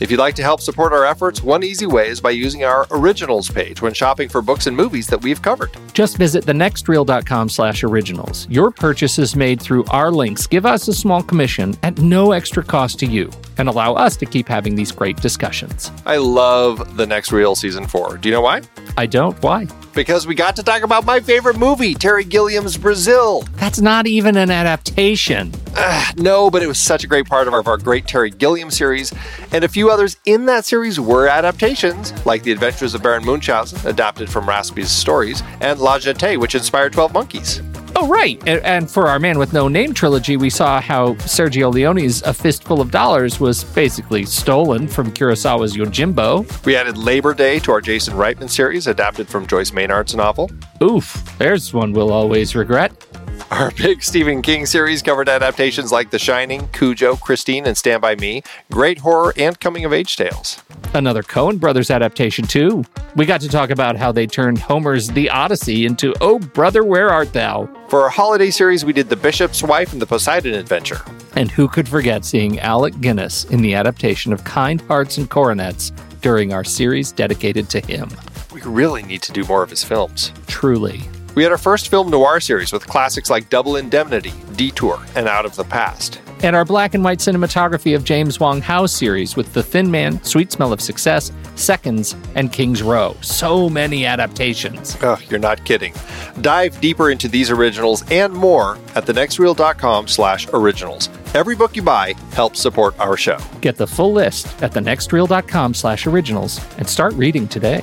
If you'd like to help support our efforts, one easy way is by using our originals page when shopping for books and movies that we've covered. Just visit thenextreel.com/originals. Your purchases made through our links give us a small commission at no extra cost to you and allow us to keep having these great discussions. I love The Next Reel Season 4. Do you know why? I don't. Why? Because we got to talk about my favorite movie, Terry Gilliam's Brazil. That's not even an adaptation. No, but it was such a great part of our great Terry Gilliam series. And a few others in that series were adaptations, like The Adventures of Baron Munchausen, adapted from Raspi's stories, and La Jetée, which inspired 12 Monkeys. Oh, right. And for our Man With No Name trilogy, we saw how Sergio Leone's A Fistful of Dollars was basically stolen from Kurosawa's Yojimbo. We added Labor Day to our Jason Reitman series, adapted from Joyce Maynard's novel. Oof, there's one we'll always regret. Our big Stephen King series covered adaptations like The Shining, Cujo, Christine, and Stand By Me, great horror and coming-of-age tales. Another Coen Brothers adaptation, too. We got to talk about how they turned Homer's The Odyssey into Oh, Brother, Where Art Thou? For our holiday series, we did The Bishop's Wife and The Poseidon Adventure. And who could forget seeing Alec Guinness in the adaptation of Kind Hearts and Coronets during our series dedicated to him. We really need to do more of his films. Truly. We had our first film noir series with classics like Double Indemnity, Detour, and Out of the Past. And our black and white cinematography of James Wong Howe series with The Thin Man, Sweet Smell of Success, Seconds, and King's Row. So many adaptations. Oh, you're not kidding. Dive deeper into these originals and more at thenextreel.com/originals. Every book you buy helps support our show. Get the full list at thenextreel.com/originals and start reading today.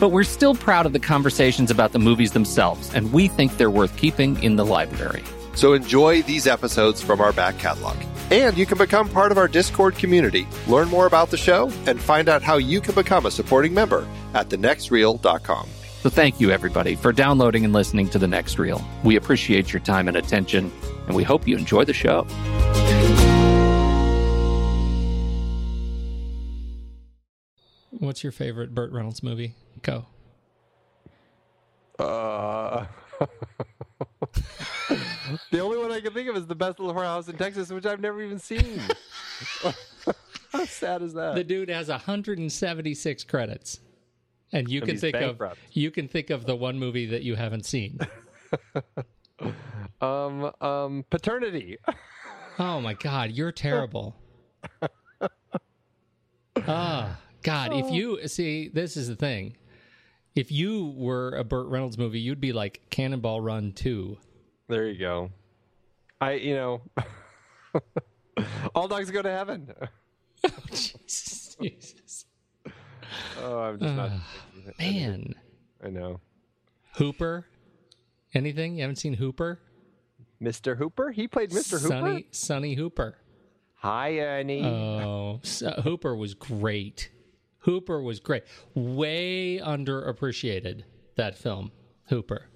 But we're still proud of the conversations about the movies themselves, and we think they're worth keeping in the library. So enjoy these episodes from our back catalog. And you can become part of our Discord community, learn more about the show, and find out how you can become a supporting member at thenextreel.com. So thank you, everybody, for downloading and listening to The Next Reel. We appreciate your time and attention, and we hope you enjoy the show. What's your favorite Burt Reynolds movie? Go. The only one I can think of is The Best Little Whorehouse in Texas, which I've never even seen. How sad is that? The dude has 176 credits, and you can think of the one movie that you haven't seen. Paternity. Oh my God, you're terrible. God, if you see, this is the thing. If you were a Burt Reynolds movie, you'd be like Cannonball Run 2. There you go. All dogs go to heaven. Oh, Jesus. Oh, I'm just not. Man. I know. Hooper? Anything? You haven't seen Hooper? Mr. Hooper? He played Mr. Hooper? Sonny Hooper. Hi, Ernie. Oh, Hooper was great. Hooper was great. Way underappreciated, that film. Hooper.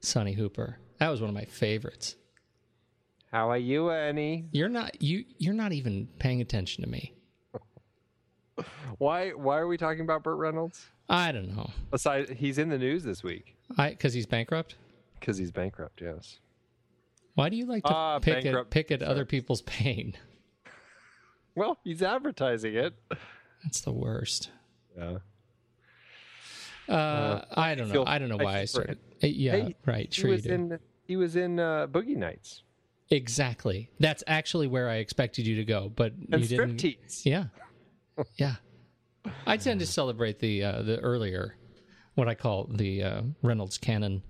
Sonny Hooper. That was one of my favorites. How are you, Ernie? You're not even paying attention to me. Why are we talking about Burt Reynolds? I don't know. Besides, he's in the news this week. Because he's bankrupt? Because he's bankrupt, yes. Why do you like to pick at other people's pain? Well, he's advertising it. That's the worst. Yeah. I don't know. I don't know why I started. Sure you do. He was in Boogie Nights. Exactly. That's actually where I expected you to go, but you didn't. Striptease. Yeah. Yeah. I tend to celebrate the earlier, what I call the Reynolds canon.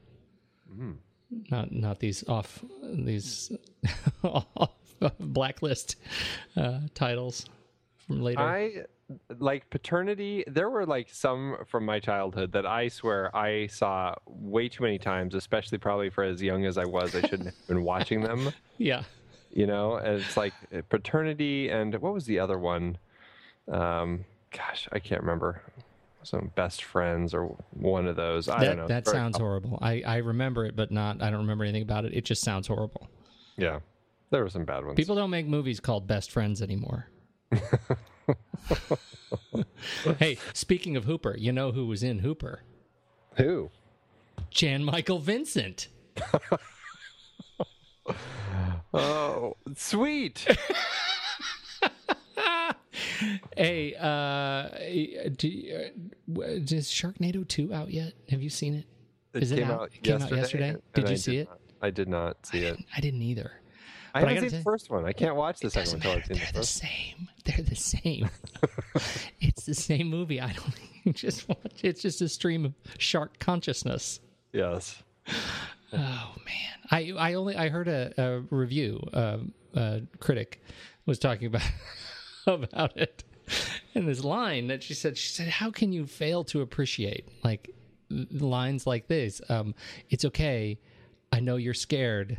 Mm. Not these off blacklist titles from later. I like Paternity. There were like some from my childhood that I swear I saw way too many times, especially probably for as young as I was. I shouldn't have been watching them. Yeah, and it's like Paternity and what was the other one? Gosh, I can't remember. Some Best Friends or one of those. I don't know. That sounds horrible. I remember it, but I don't remember anything about it. It just sounds horrible. Yeah. There were some bad ones. People don't make movies called Best Friends anymore. Hey, speaking of Hooper, you know who was in Hooper? Who? Jan Michael Vincent. Oh, sweet. Hey, is Sharknado 2 out yet? Have you seen it? It came out yesterday. Did you see it? I did not see it. I didn't either. I haven't seen the first one. I can't watch the second one until I've seen the same. They're the same. It's the same movie. I don't think just watch. It's just a stream of shark consciousness. Yes. Oh man, I heard a review. A critic was talking about it, and this line that she said, how can you fail to appreciate like lines like this? It's okay, I know you're scared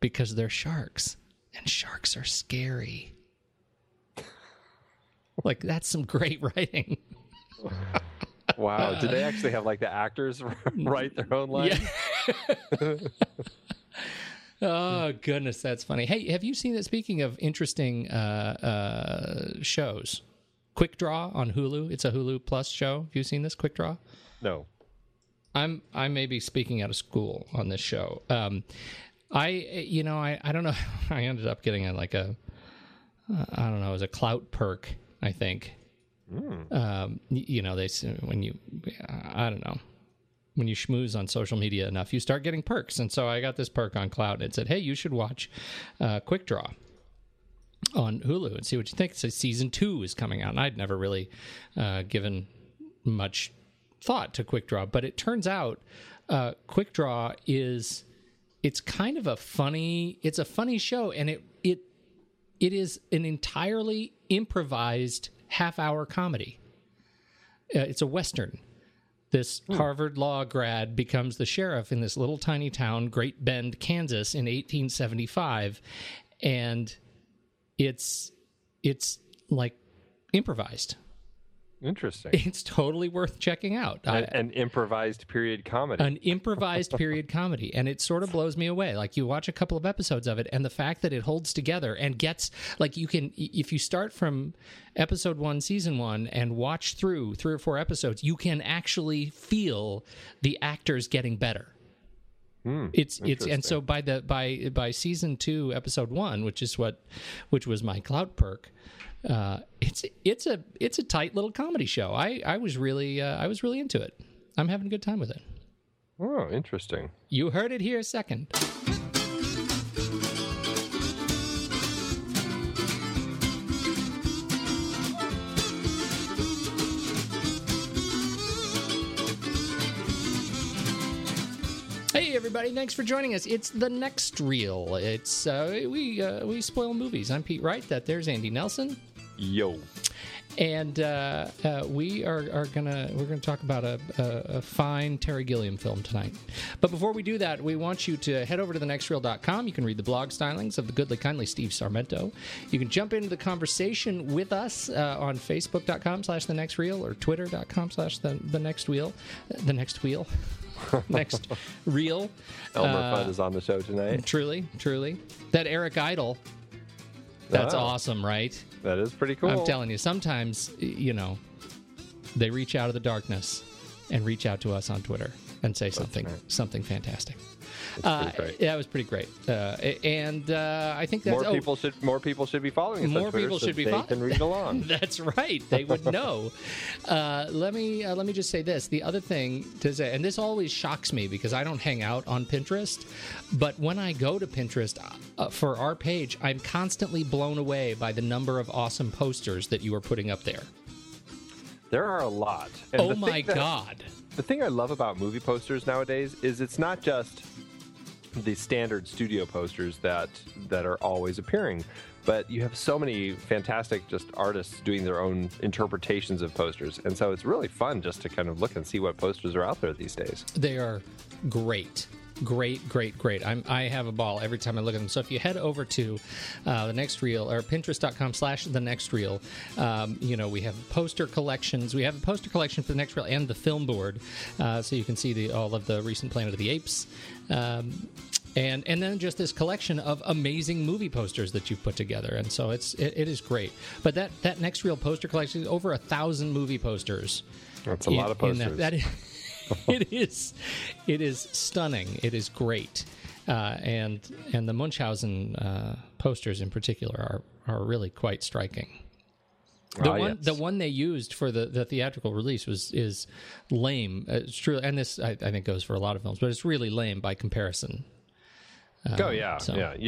because they're sharks, and sharks are scary. Like, that's some great writing. Wow, did they actually have like the actors write their own lines? Yeah. Oh, goodness, that's funny. Hey, have you seen that? Speaking of interesting shows, Quick Draw on Hulu. It's a Hulu Plus show. Have you seen this, Quick Draw? No. I may be speaking out of school on this show. I don't know. I ended up getting it was a clout perk, I think. Mm. When you schmooze on social media enough, you start getting perks. And so I got this perk on Clout, and it said, hey, you should watch Quick Draw on Hulu and see what you think. So season 2 is coming out, and I'd never really given much thought to Quick Draw. But it turns out Quick Draw it's a funny show, and it is an entirely improvised half-hour comedy. It's a Western. This Harvard law grad becomes the sheriff in this little tiny town, Great Bend, Kansas, in 1875, and it's like improvised. Interesting. It's totally worth checking out. An improvised period comedy. An improvised period comedy, and it sort of blows me away. Like, you watch a couple of episodes of it, and the fact that it holds together and gets, like, you can, if you start from episode 1, season 1, and watch through 3 or 4 episodes, you can actually feel the actors getting better. And so by season 2, episode 1, which was my clout perk, it's a tight little comedy show. I was really into it. I'm having a good time with it. Oh, interesting. You heard it here second. Hey everybody, thanks for joining us. It's The Next Reel. It's we spoil movies. I'm Pete Wright. There's Andy Nelson. Yo. And we're gonna talk about a fine Terry Gilliam film tonight. But before we do that, we want you to head over to thenextreel.com. You can read the blog stylings of the goodly, kindly Steve Sarmento. You can jump into the conversation with us on Facebook.com/thenextreel or Twitter.com/thenextreel. The Next Wheel. Next Reel. Elmer Fudd is on the show tonight. Truly. That Eric Idle. That's awesome, right? That is pretty cool. I'm telling you, sometimes, you know, they reach out of the darkness and reach out to us on Twitter and say something fantastic. That was pretty great. And I think that's more people should be following us. More people should be following. Read along. That's right. They would know. Let me just say this. The other thing to say, and this always shocks me because I don't hang out on Pinterest, but when I go to Pinterest for our page, I'm constantly blown away by the number of awesome posters that you are putting up there. There are a lot. And God. The thing I love about movie posters nowadays is it's not just the standard studio posters that are always appearing, but you have so many fantastic just artists doing their own interpretations of posters. And so it's really fun just to kind of look and see what posters are out there these days. They are great. Great. I have a ball every time I look at them. So if you head over to The Next Reel or Pinterest.com/The Next Reel, you know, we have poster collections. We have a poster collection for The Next Reel and the film board, so you can see all of the recent Planet of the Apes. And then just this collection of amazing movie posters that you've put together. And so it is great. But that Next Reel poster collection is over 1,000 movie posters. That's a lot of posters. It is stunning. It is great, and the Munchausen posters in particular are really quite striking. The one they used for the theatrical release is lame. It's true, and this I think goes for a lot of films, but it's really lame by comparison. You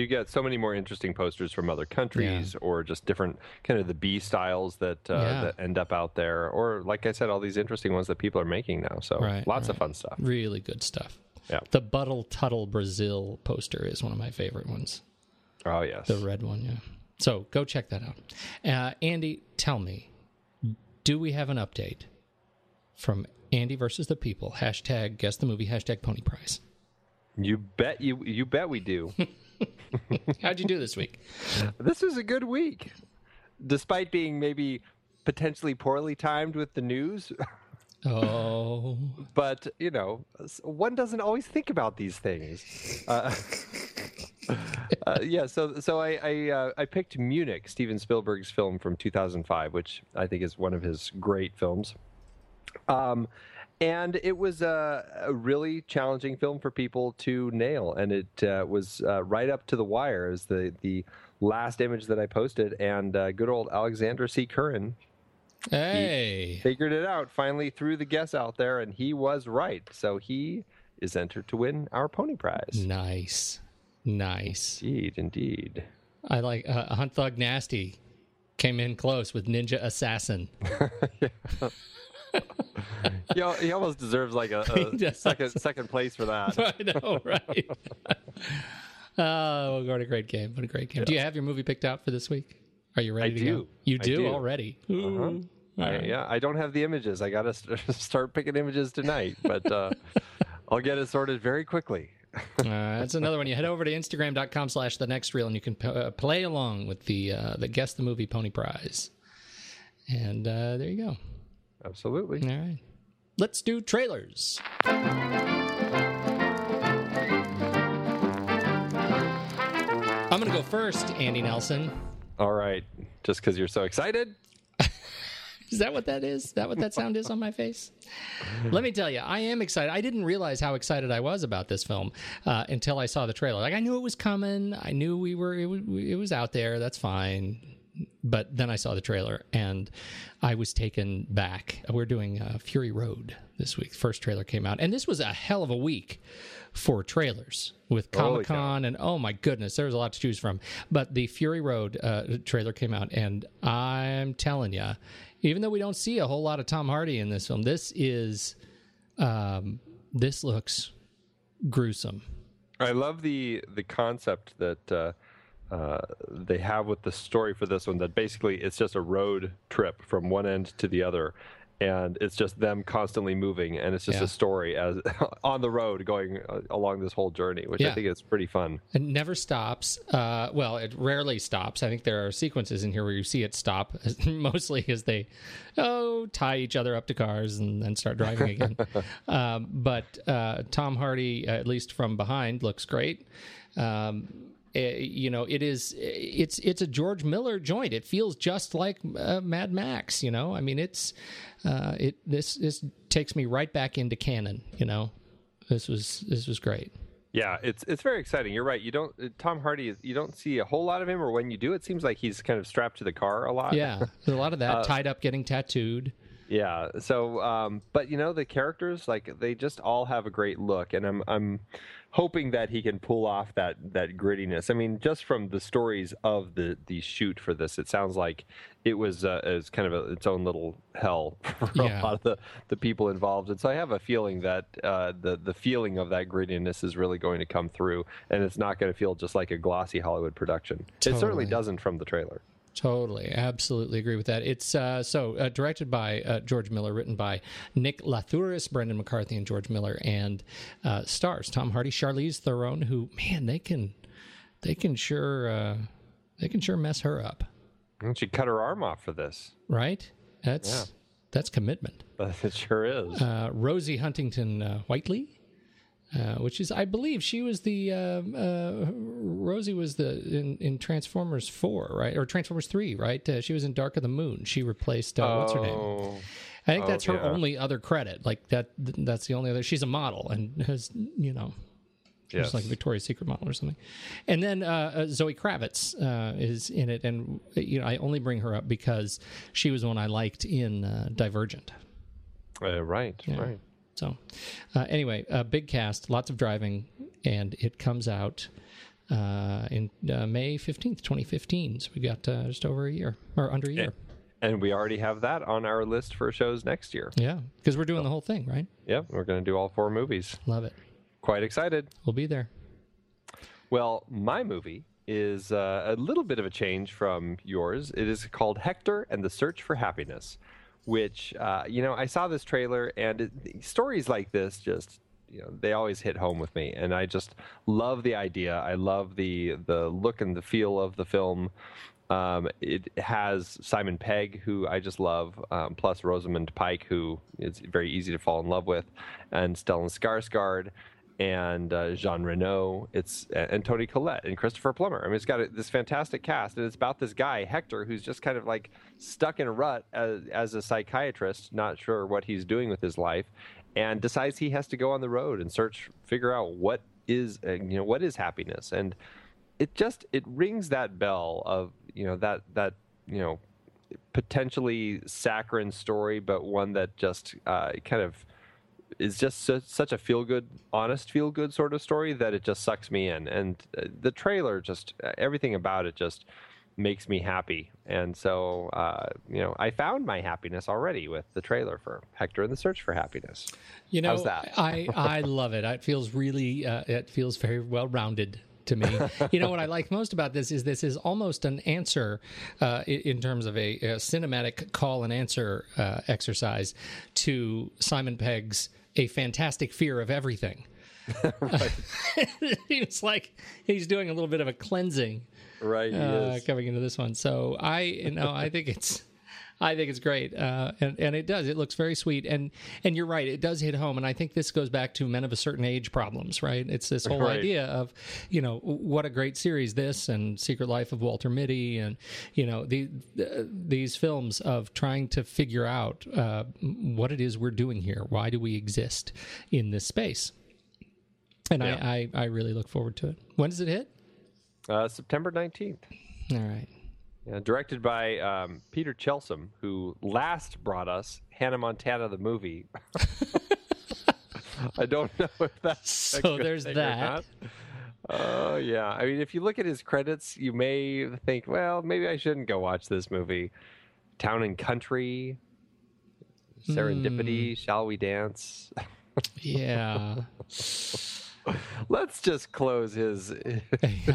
get so many more interesting posters from other countries or just different kind of the B styles that end up out there, or like I said, all these interesting ones that people are making now. So lots of fun stuff. Really good stuff. Yeah. The Buttle Tuttle Brazil poster is one of my favorite ones. Oh, yes. The red one, yeah. So go check that out. Andy, tell me, do we have an update from Andy versus the people? #GuessTheMovie, #PonyPrize. You bet we do. How'd you do this week? This was a good week, despite being maybe potentially poorly timed with the news. Oh, but you know, one doesn't always think about these things. So I picked Munich, Steven Spielberg's film from 2005, which I think is one of his great films. And it was a really challenging film for people to nail, and it was right up to the wire. It was the last image that I posted, and good old Alexander C. Curran he figured it out, finally threw the guess out there, and he was right. So he is entered to win our Pony Prize. Nice. Indeed. I like Hunt Thug Nasty came in close with Ninja Assassin. He almost deserves like a second place for that. I know, right? What a great game. Yeah. Do you have your movie picked out for this week? Are you ready to go? You do already? Uh-huh. Right. Yeah, I don't have the images. I got to start picking images tonight, but I'll get it sorted very quickly. That's another one. You head over to Instagram.com/thenextreel, and you can play along with the Guess the Movie Pony Prize. And there you go. Absolutely. All right. Let's do trailers. I'm going to go first, Andy Nelson. All right. Just because you're so excited. Is that what that is? Is that what that sound is on my face? Let me tell you, I am excited. I didn't realize how excited I was about this film until I saw the trailer. Like, I knew it was coming. I knew it was out there. That's fine. But then I saw the trailer, and I was taken back. We're doing Fury Road this week. First trailer came out. And this was a hell of a week for trailers with Comic-Con. And, oh, my goodness, there was a lot to choose from. But the Fury Road trailer came out, and I'm telling you, even though we don't see a whole lot of Tom Hardy in this film, this looks gruesome. I love the concept that they have with the story for this one, that basically it's just a road trip from one end to the other, and it's just them constantly moving, and it's just a story as on the road going along this whole journey, which I think is pretty fun. It never stops. Well, it rarely stops. I think there are sequences in here where you see it stop, mostly as they tie each other up to cars and then start driving again. But Tom Hardy, at least from behind, looks great. It's a George Miller joint. It feels just like Mad Max, you know? I mean, this takes me right back into canon, you know? This was great. Yeah, it's very exciting. You're right. You don't see a whole lot of him, or when you do, it seems like he's kind of strapped to the car a lot. Yeah, there's a lot of that, tied up, getting tattooed. Yeah. So, but you know, the characters, like, they just all have a great look, and I'm hoping that he can pull off that grittiness. I mean, just from the stories of the shoot for this, it sounds like it was kind of its own little hell for a lot of the people involved. And so I have a feeling that the feeling of that grittiness is really going to come through, and it's not going to feel just like a glossy Hollywood production. Totally. It certainly doesn't from the trailer. Totally. Absolutely agree with that. It's directed by George Miller, written by Nick Lathuris, Brendan McCarthy, and George Miller, and stars Tom Hardy, Charlize Theron, who, man, they can sure mess her up. And she cut her arm off for this. Right? That's commitment. It sure is. Rosie Huntington-Whiteley. Which is, I believe, she was the Rosie was in Transformers 4, right, or Transformers 3, right? She was in Dark of the Moon. She replaced what's her name? I think that's her only other credit. Like that's the only other. She's a model and has, you know, she's like a Victoria's Secret model or something. And then Zoe Kravitz is in it, and you know, I only bring her up because she was one I liked in Divergent. Right. So anyway, big cast, lots of driving, and it comes out in May 15th, 2015. So we've got just over a year, or under a year. And we already have that on our list for shows next year. Yeah, because we're doing the whole thing, right? Yeah, we're going to do all 4 movies. Love it. Quite excited. We'll be there. Well, my movie is a little bit of a change from yours. It is called Hector and the Search for Happiness, which, you know, I saw this trailer, and stories like this just, you know, they always hit home with me. And I just love the idea. I love the look and the feel of the film. It has Simon Pegg, who I just love, plus Rosamund Pike, who is very easy to fall in love with, and Stellan Skarsgård, and Jean Reno, and Toni Collette, and Christopher Plummer. I mean, it's got this fantastic cast, and it's about this guy, Hector, who's just kind of like stuck in a rut as a psychiatrist, not sure what he's doing with his life, and decides he has to go on the road and figure out what is happiness. And it rings that bell of, you know, that you know, potentially saccharine story, but one that just kind of, it's just such a feel-good, honest feel-good sort of story that it just sucks me in. And the trailer, just everything about it just makes me happy. And so, you know, I found my happiness already with the trailer for Hector and the Search for Happiness. You know, how's that? I love it. It feels really, it feels very well-rounded to me. You know, what I like most about this is almost an answer in terms of a cinematic call and answer exercise to Simon Pegg's A Fantastic Fear of Everything. Right. It's like he's doing a little bit of a cleansing, right? Coming into this one. So I think it's great, and it does. It looks very sweet, and you're right. It does hit home, and I think this goes back to Men of a Certain Age problems, right? It's this whole idea of, you know, what a great series this, and Secret Life of Walter Mitty, and you know, these films of trying to figure out what it is we're doing here. Why do we exist in this space? And I really look forward to it. When does it hit? September 19th. All right. Directed by Peter Chelsom, who last brought us Hannah Montana the movie. I don't know if that's so. There's that. Oh yeah. I mean, if you look at his credits, you may think, well, maybe I shouldn't go watch this movie. Town and Country, Serendipity, Shall We Dance? Yeah. Let's just close his.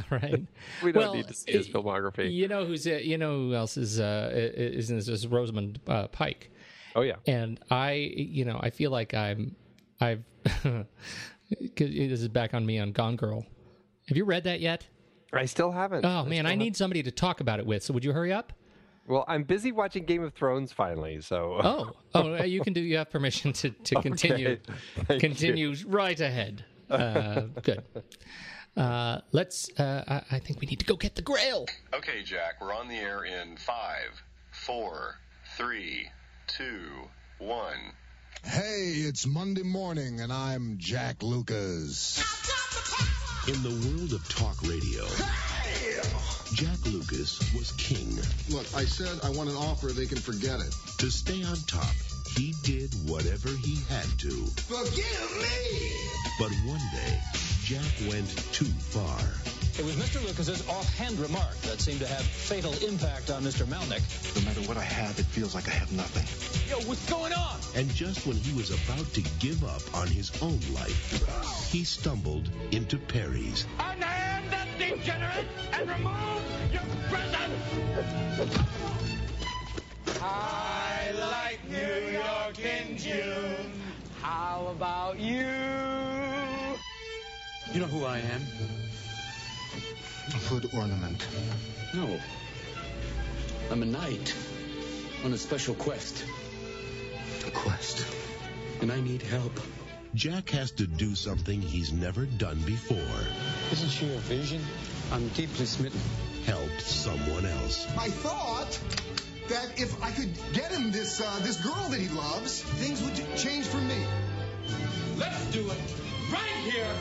Right. We don't need to see his filmography. You know who's who else is in this is Rosamund Pike. Oh yeah. And I feel like I've this is back on me on Gone Girl. Have you read that yet? I still haven't. Oh man, I need somebody to talk about it with. So would you hurry up? Well, I'm busy watching Game of Thrones finally, so. Oh, you can do. You have permission to continue. Okay. Continues right ahead. Good. Let's. I think we need to go get the Grail. Okay, Jack. We're on the air in 5, 4, 3, 2, 1. Hey, it's Monday morning, and I'm Jack Lucas. In the world of talk radio, hey! Jack Lucas was king. Look, I said I want an offer, they can forget it. To stay on top, he did whatever he had to. Forgive me! But one day, Jack went too far. It was Mr. Lucas's offhand remark that seemed to have fatal impact on Mr. Malnick. No matter what I have, it feels like I have nothing. Yo, what's going on? And just when he was about to give up on his own life, he stumbled into Perry's. Unhand that degenerate and remove your presence! I like New York in June. How about you? You know who I am? A hood ornament. No. I'm a knight on a special quest. A quest? And I need help. Jack has to do something he's never done before. Isn't she a vision? I'm deeply smitten. Help someone else. I thought that if I could get him this girl that he loves, things would change for me. Let's do it right here.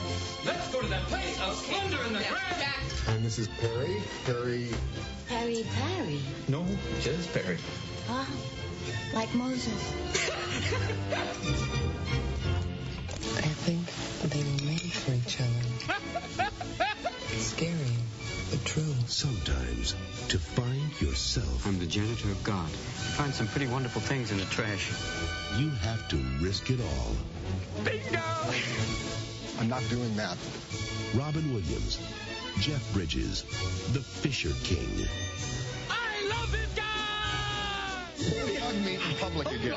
Let's go to that place of splendor in the grand. And this is Perry. Perry. No, just Perry. Oh, like Moses. I think they were made for each other. It's scary, but true. Sometimes, to find yourself... I'm the janitor of God. Find some pretty wonderful things in the trash. You have to risk it all. Bingo! I'm not doing that. Robin Williams, Jeff Bridges, The Fisher King. I love this guy! Really hug me in public again.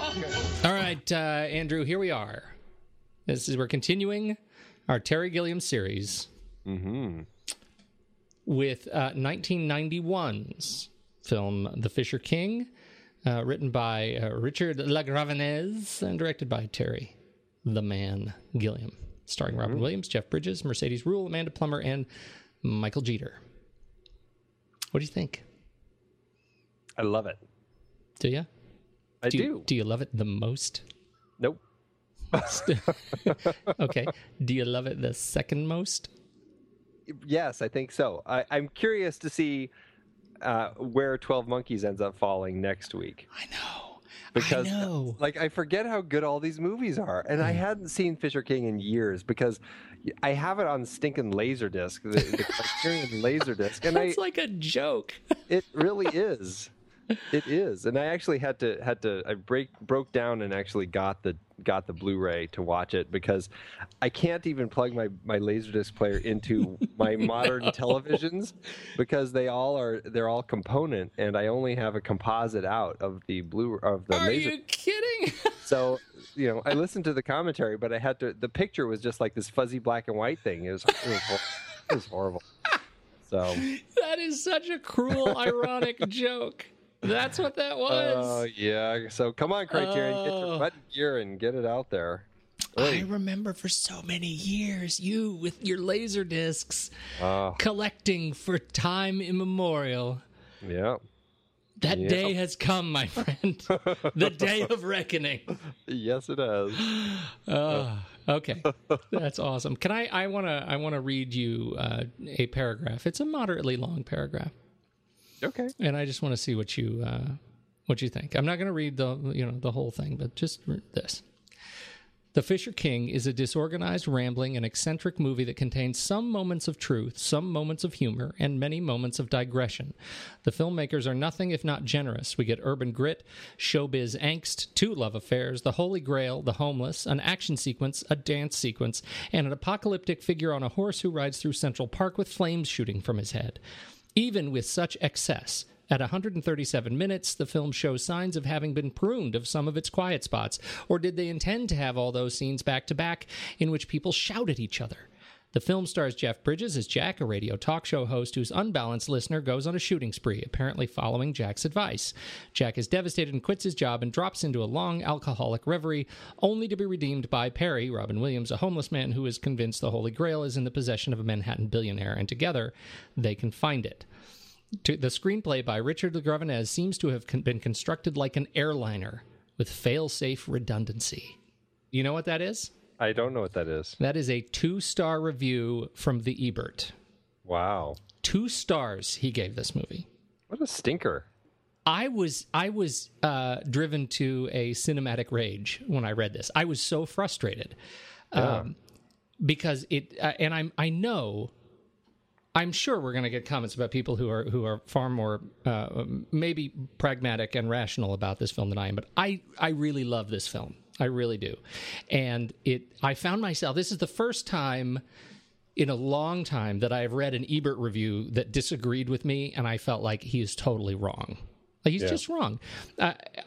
All right, Andrew, here we are. We're continuing our Terry Gilliam series with 1991's film The Fisher King, written by Richard LaGravenese and directed by Terry the Man Gilliam, starring Robin Williams, Jeff Bridges, Mercedes Ruehl, Amanda Plummer, and Michael Jeter. What do you think? I love it. Do you? I do. Do you love it the most? Nope. Okay. Do you love it the second most? Yes, I think so. I'm curious to see where 12 Monkeys ends up falling next week. I know. Because I forget how good all these movies are. And I hadn't seen Fisher King in years because I have it on stinking Laserdisc, the Criterion Laserdisc. That's like a joke. It really is. It is, and I actually broke down and actually got the Blu-ray to watch it because I can't even plug my Laserdisc player into my modern televisions because they're all component, and I only have a composite out of the Are you kidding? So I listened to the commentary, but I had to. The picture was just like this fuzzy black and white thing. It was horrible. So that is such a cruel, ironic joke. That's what that was. Oh, yeah. So come on, Criterion, get your butt gear and get it out there. Oy. I remember for so many years you with your laser discs collecting for time immemorial. Yeah. That day has come, my friend. The day of reckoning. Yes, it has. Okay. That's awesome. Can I wanna read you a paragraph. It's a moderately long paragraph. Okay. And I just want to see what you think. I'm not going to read the whole thing, but just this. The Fisher King is a disorganized, rambling, and eccentric movie that contains some moments of truth, some moments of humor, and many moments of digression. The filmmakers are nothing if not generous. We get urban grit, showbiz angst, two love affairs, the Holy Grail, the homeless, an action sequence, a dance sequence, and an apocalyptic figure on a horse who rides through Central Park with flames shooting from his head. Even with such excess, at 137 minutes, the film shows signs of having been pruned of some of its quiet spots, or did they intend to have all those scenes back-to-back in which people shout at each other? The film stars Jeff Bridges as Jack, a radio talk show host whose unbalanced listener goes on a shooting spree, apparently following Jack's advice. Jack is devastated and quits his job and drops into a long alcoholic reverie, only to be redeemed by Perry, Robin Williams, a homeless man who is convinced the Holy Grail is in the possession of a Manhattan billionaire, and together they can find it. The screenplay by Richard LaGravenese seems to have been constructed like an airliner with fail-safe redundancy. You know what that is? I don't know what that is. That is a 2-star review from the Ebert. Wow. 2 stars he gave this movie. What a stinker. I was driven to a cinematic rage when I read this. I was so frustrated. Because it and I'm sure we're going to get comments about people who are far more maybe pragmatic and rational about this film than I am, but I really love this film. I really do. And I found myself, this is the first time in a long time that I've read an Ebert review that disagreed with me, and I felt like he is totally wrong. Like he's just wrong.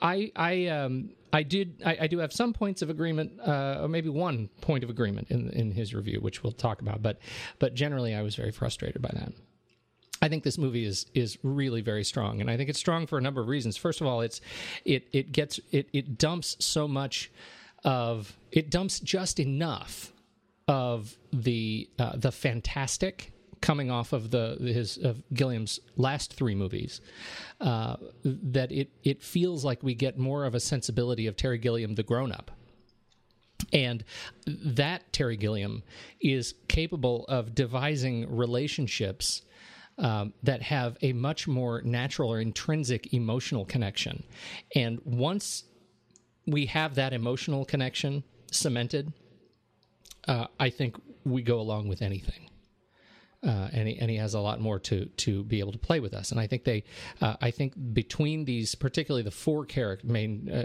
I do have some points of agreement, or maybe one point of agreement in his review, which we'll talk about. But generally, I was very frustrated by that. I think this movie is really very strong, and I think it's strong for a number of reasons. First of all, it dumps just enough of the fantastic coming off of his Gilliam's last 3 movies, that it feels like we get more of a sensibility of Terry Gilliam, the grown-up. And that Terry Gilliam is capable of devising relationships that have a much more natural or intrinsic emotional connection. And once we have that emotional connection cemented, I think we go along with anything. And he has a lot more to be able to play with us. And I think I think between these, particularly the 4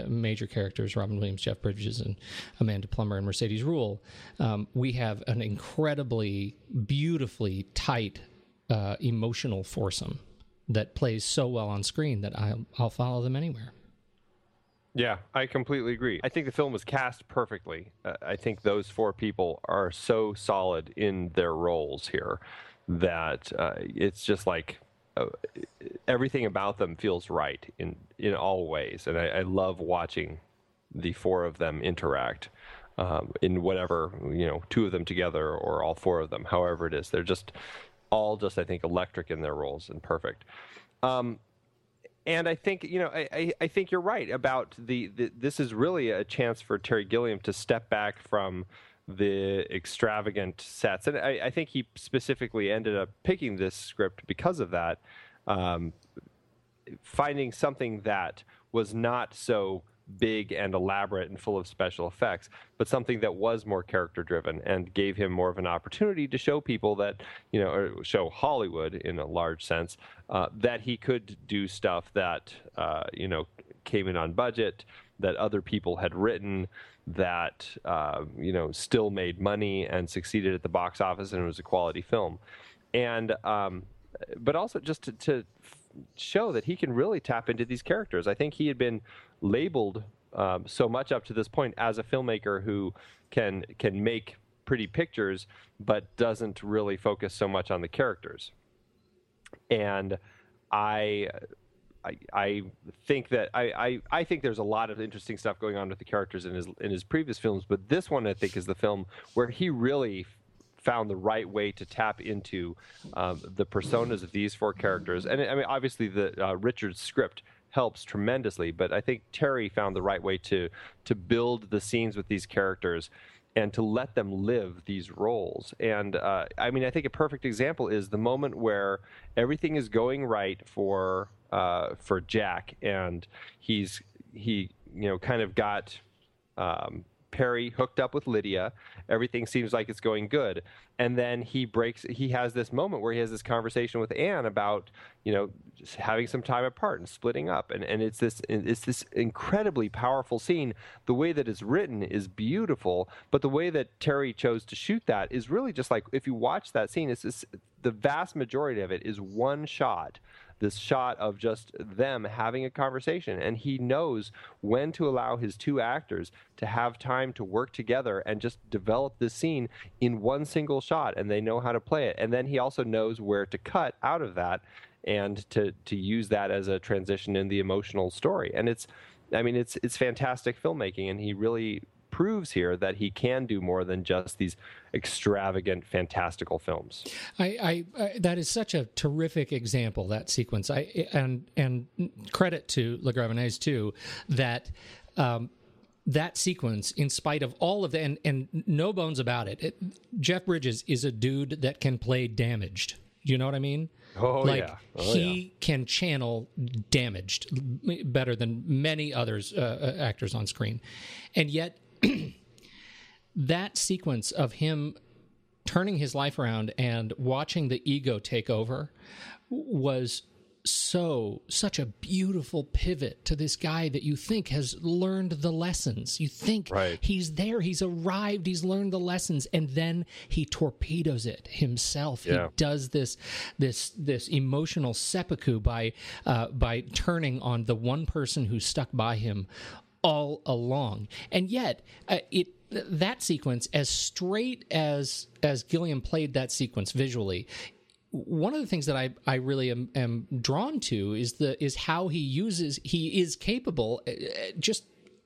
major characters, Robin Williams, Jeff Bridges, and Amanda Plummer and Mercedes Ruehl, we have an incredibly, beautifully tight emotional foursome that plays so well on screen that I'll follow them anywhere. Yeah, I completely agree. I think the film was cast perfectly. I think those 4 people are so solid in their roles here that it's just like everything about them feels right in all ways. And I love watching the 4 of them interact in whatever, 2 of them together or all 4 of them, however it is. They're just, I think, electric in their roles and perfect. And I think, I think you're right about this is really a chance for Terry Gilliam to step back from the extravagant sets. And I think he specifically ended up picking this script because of that, finding something that was not so big and elaborate and full of special effects, but something that was more character-driven and gave him more of an opportunity to show people that, or show Hollywood in a large sense, that he could do stuff that, came in on budget, that other people had written, that, still made money and succeeded at the box office, and it was a quality film. And, but also just to show that he can really tap into these characters. I think he had been labeled so much up to this point as a filmmaker who can make pretty pictures but doesn't really focus so much on the characters. And I think that I think there's a lot of interesting stuff going on with the characters in his previous films, but this one I think is the film where he really found the right way to tap into the personas of these 4 characters. And I mean, obviously the Richard's script helps tremendously, but I think Terry found the right way to build the scenes with these characters and to let them live these roles. And I think a perfect example is the moment where everything is going right for Jack, and he kind of got Perry hooked up with Lydia. Everything seems like it's going good. And then he has this moment where he has this conversation with Anne about, you know, just having some time apart and splitting up. And it's this incredibly powerful scene. The way that it's written is beautiful, but the way that Terry chose to shoot that is really just like, if you watch that scene, it's just, the vast majority of it is one shot. This shot of just them having a conversation. And he knows when to allow his two actors to have time to work together and just develop this scene in one single shot, and they know how to play it. And then he also knows where to cut out of that and to use that as a transition in the emotional story. And it's fantastic filmmaking, and he really proves here that he can do more than just these extravagant, fantastical films. That is such a terrific example, that sequence. And credit to LaGravenese too, that that sequence, in spite of all of that, and no bones about it, Jeff Bridges is a dude that can play damaged. Do you know what I mean? Can channel damaged better than many others actors on screen, and yet. That sequence of him turning his life around and watching the ego take over was such a beautiful pivot to this guy that you think has learned the lessons. You think he's there, he's arrived, he's learned the lessons, and then he torpedoes it himself. Yeah. He does this emotional seppuku by turning on the one person who stuck by him all along. And yet that sequence, as straight as Gilliam played that sequence visually, one of the things that I really am drawn to is how he is capable, just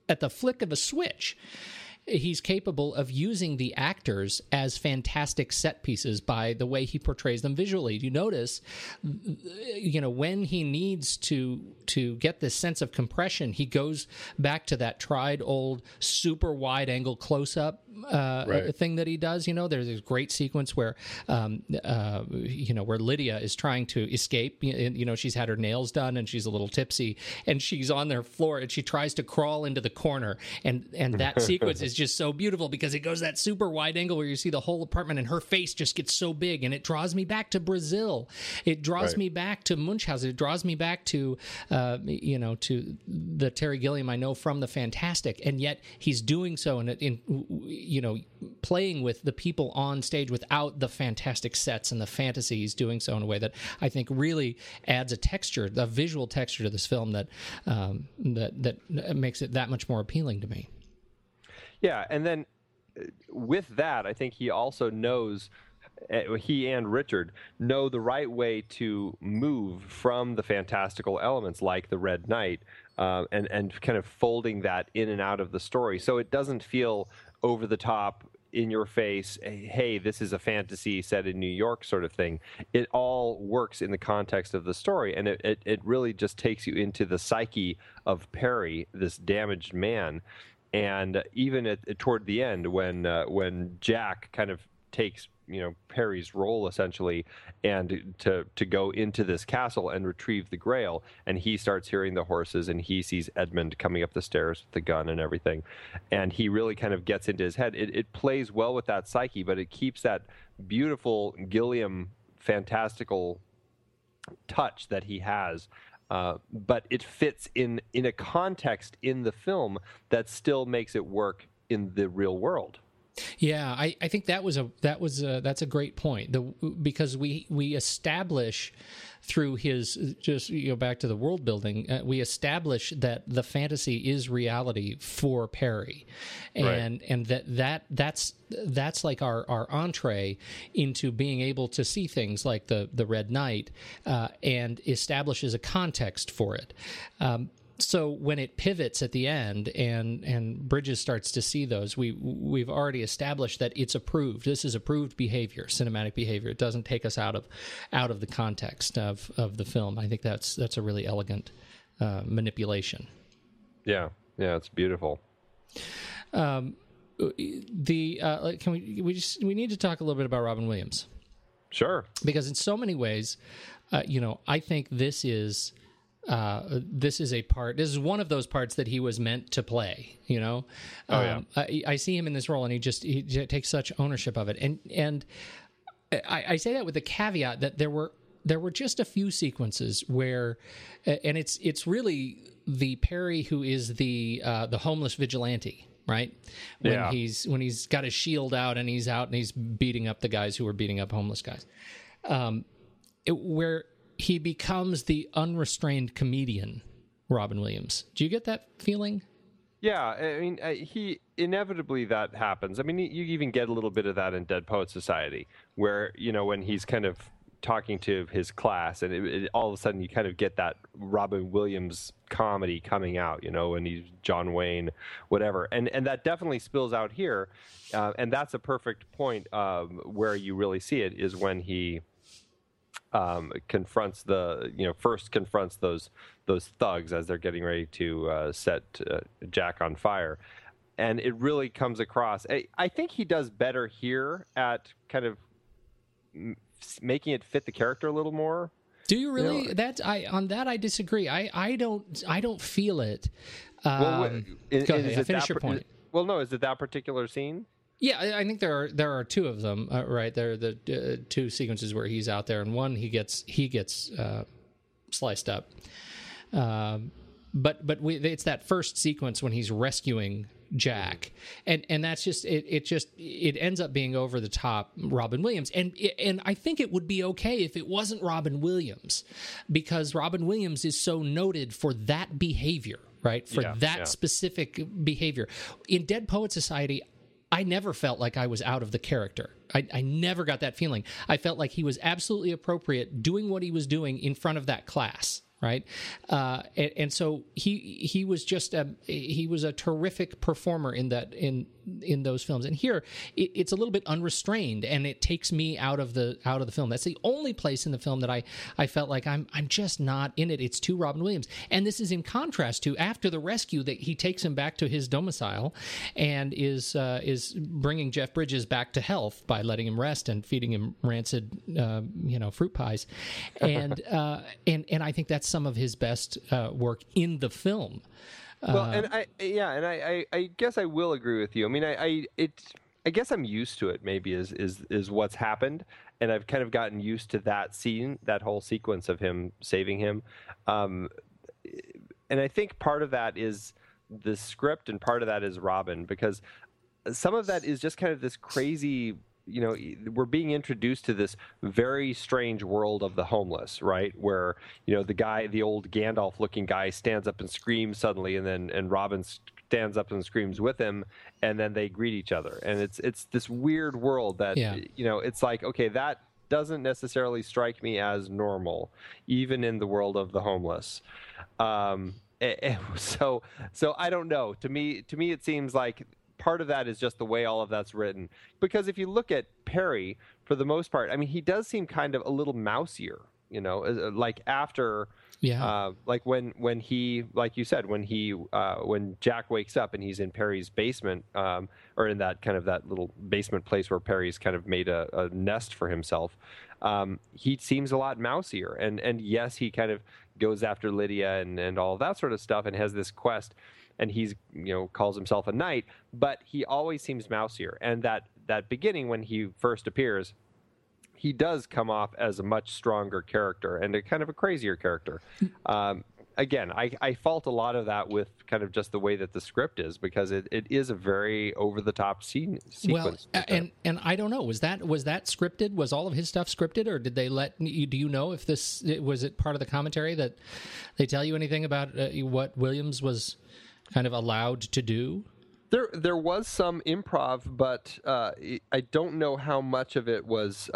at the flick of a switch, he's capable of using the actors as fantastic set pieces by the way he portrays them visually. You notice, you know, when he needs to get this sense of compression, he goes back to that tried old super wide angle close up thing that he does. You know, there's this great sequence where, where Lydia is trying to escape. You know, she's had her nails done and she's a little tipsy and she's on their floor and she tries to crawl into the corner. And that sequence is just so beautiful because it goes that super wide angle where you see the whole apartment and her face just gets so big, and it draws me back to Brazil. It draws me back to Munchausen. It draws me back to, to the Terry Gilliam I know from The Fantastic. And yet he's doing so playing with the people on stage without the fantastic sets and the fantasy. He's doing so in a way that I think really adds a visual texture to this film that that makes it that much more appealing to me. Yeah, and then with that, I think he also knows, he and Richard know the right way to move from the fantastical elements like the Red Knight and kind of folding that in and out of the story. So it doesn't feel over the top, in your face, hey, this is a fantasy set in New York sort of thing. It all works in the context of the story, and it really just takes you into the psyche of Perry, this damaged man. And even toward the end, when Jack kind of takes, you know, Perry's role essentially, and to go into this castle and retrieve the Grail, and he starts hearing the horses and he sees Edmund coming up the stairs with the gun and everything, and he really kind of gets into his head. It plays well with that psyche, but it keeps that beautiful Gilliam fantastical touch that he has. But it fits in a context in the film that still makes it work in the real world. Yeah, I think that's a great point. Because we establish through his back to the world building, we establish that the fantasy is reality for Perry, and that's like our entree into being able to see things like the Red Knight, and establishes a context for it. So when it pivots at the end and Bridges starts to see those, we've already established that it's approved. This is approved behavior, cinematic behavior. It doesn't take us out of the context of the film. I think that's a really elegant manipulation. Yeah, it's beautiful. We need to talk a little bit about Robin Williams. Sure. Because in so many ways, I think this is This is one of those parts that he was meant to play, you know? I see him in this role, and he takes such ownership of it. And I say that with the caveat that there were just a few sequences where, and it's really the Perry who is the homeless vigilante, right? When he's got his shield out and he's out and he's beating up the guys who are beating up homeless guys. Where he becomes the unrestrained comedian, Robin Williams. Do you get that feeling? Yeah, I mean, he inevitably that happens. I mean, you even get a little bit of that in Dead Poets Society, where, you know, when he's kind of talking to his class, and all of a sudden you kind of get that Robin Williams comedy coming out, you know, and he's John Wayne, whatever. And that definitely spills out here. And that's a perfect point where you really see it is when he confronts those thugs as they're getting ready to set Jack on fire. And it really comes across. I think he does better here at kind of making it fit the character a little more. Do you really? You know, I disagree. I don't feel it. Finish your point. Is it that particular scene? Yeah, I think there are two of them, right? There are the two sequences where he's out there, and one he gets sliced up. But it's that first sequence when he's rescuing Jack, and that's just it ends up being over the top Robin Williams, and I think it would be okay if it wasn't Robin Williams, because Robin Williams is so noted for that behavior, right? Specific behavior. In Dead Poets Society, I never felt like I was out of the character. I never got that feeling. I felt like he was absolutely appropriate doing what he was doing in front of that class, right? And so he was just a terrific performer in that in those films. And here it's a little bit unrestrained, and it takes me out of the film. That's the only place in the film that I felt like I'm just not in it. It's too Robin Williams. And this is in contrast to after the rescue that he takes him back to his domicile and is bringing Jeff Bridges back to health by letting him rest and feeding him rancid fruit pies. And I think that's some of his best work in the film. I guess I will agree with you. I mean, I guess I'm used to it. Maybe is what's happened, and I've kind of gotten used to that scene, that whole sequence of him saving him. And I think part of that is the script, and part of that is Robin, because some of that is just kind of this crazy. You know, we're being introduced to this very strange world of the homeless, right? Where, you know, the guy, the old Gandalf-looking guy, stands up and screams suddenly, and Robin stands up and screams with him, and then they greet each other. And it's this weird world that, you know, it's like, okay, that doesn't necessarily strike me as normal, even in the world of the homeless. So I don't know. To me, it seems like part of that is just the way all of that's written. Because if you look at Perry, for the most part, I mean, he does seem kind of a little mousier, you know, like after, like when he, like you said, when Jack wakes up and he's in Perry's basement, or in that kind of that little basement place where Perry's kind of made a nest for himself, he seems a lot mousier. And yes, he kind of goes after Lydia and all that sort of stuff and has this quest. And he's, you know, calls himself a knight, but he always seems mousier. And that beginning when he first appears, he does come off as a much stronger character and a kind of a crazier character. Again, I fault a lot of that with kind of just the way that the script is, because it is a very over-the-top sequence. Well, and I don't know, was that scripted? Was all of his stuff scripted, or did they do you know if this was it part of the commentary that they tell you anything about what Williams was kind of allowed to do? There was some improv, but I don't know how much of it was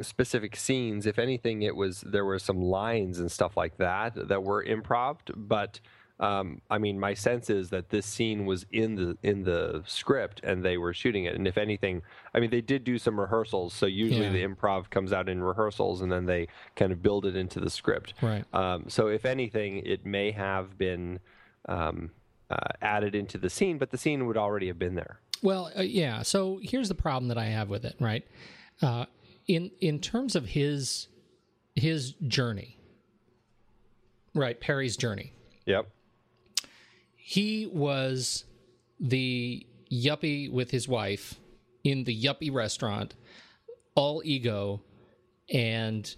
specific scenes. If anything, there were some lines and stuff like that were improv. But I mean, my sense is that this scene was in the script, and they were shooting it. And if anything, I mean, they did do some rehearsals. So usually the improv comes out in rehearsals, and then they kind of build it into the script. Right. So if anything, it may have been added into the scene, but the scene would already have been there. Well, so here's the problem that I have with it, right? In terms of his journey, Right, Perry's Journey. Yep. He was the yuppie with his wife in the yuppie restaurant, all ego, and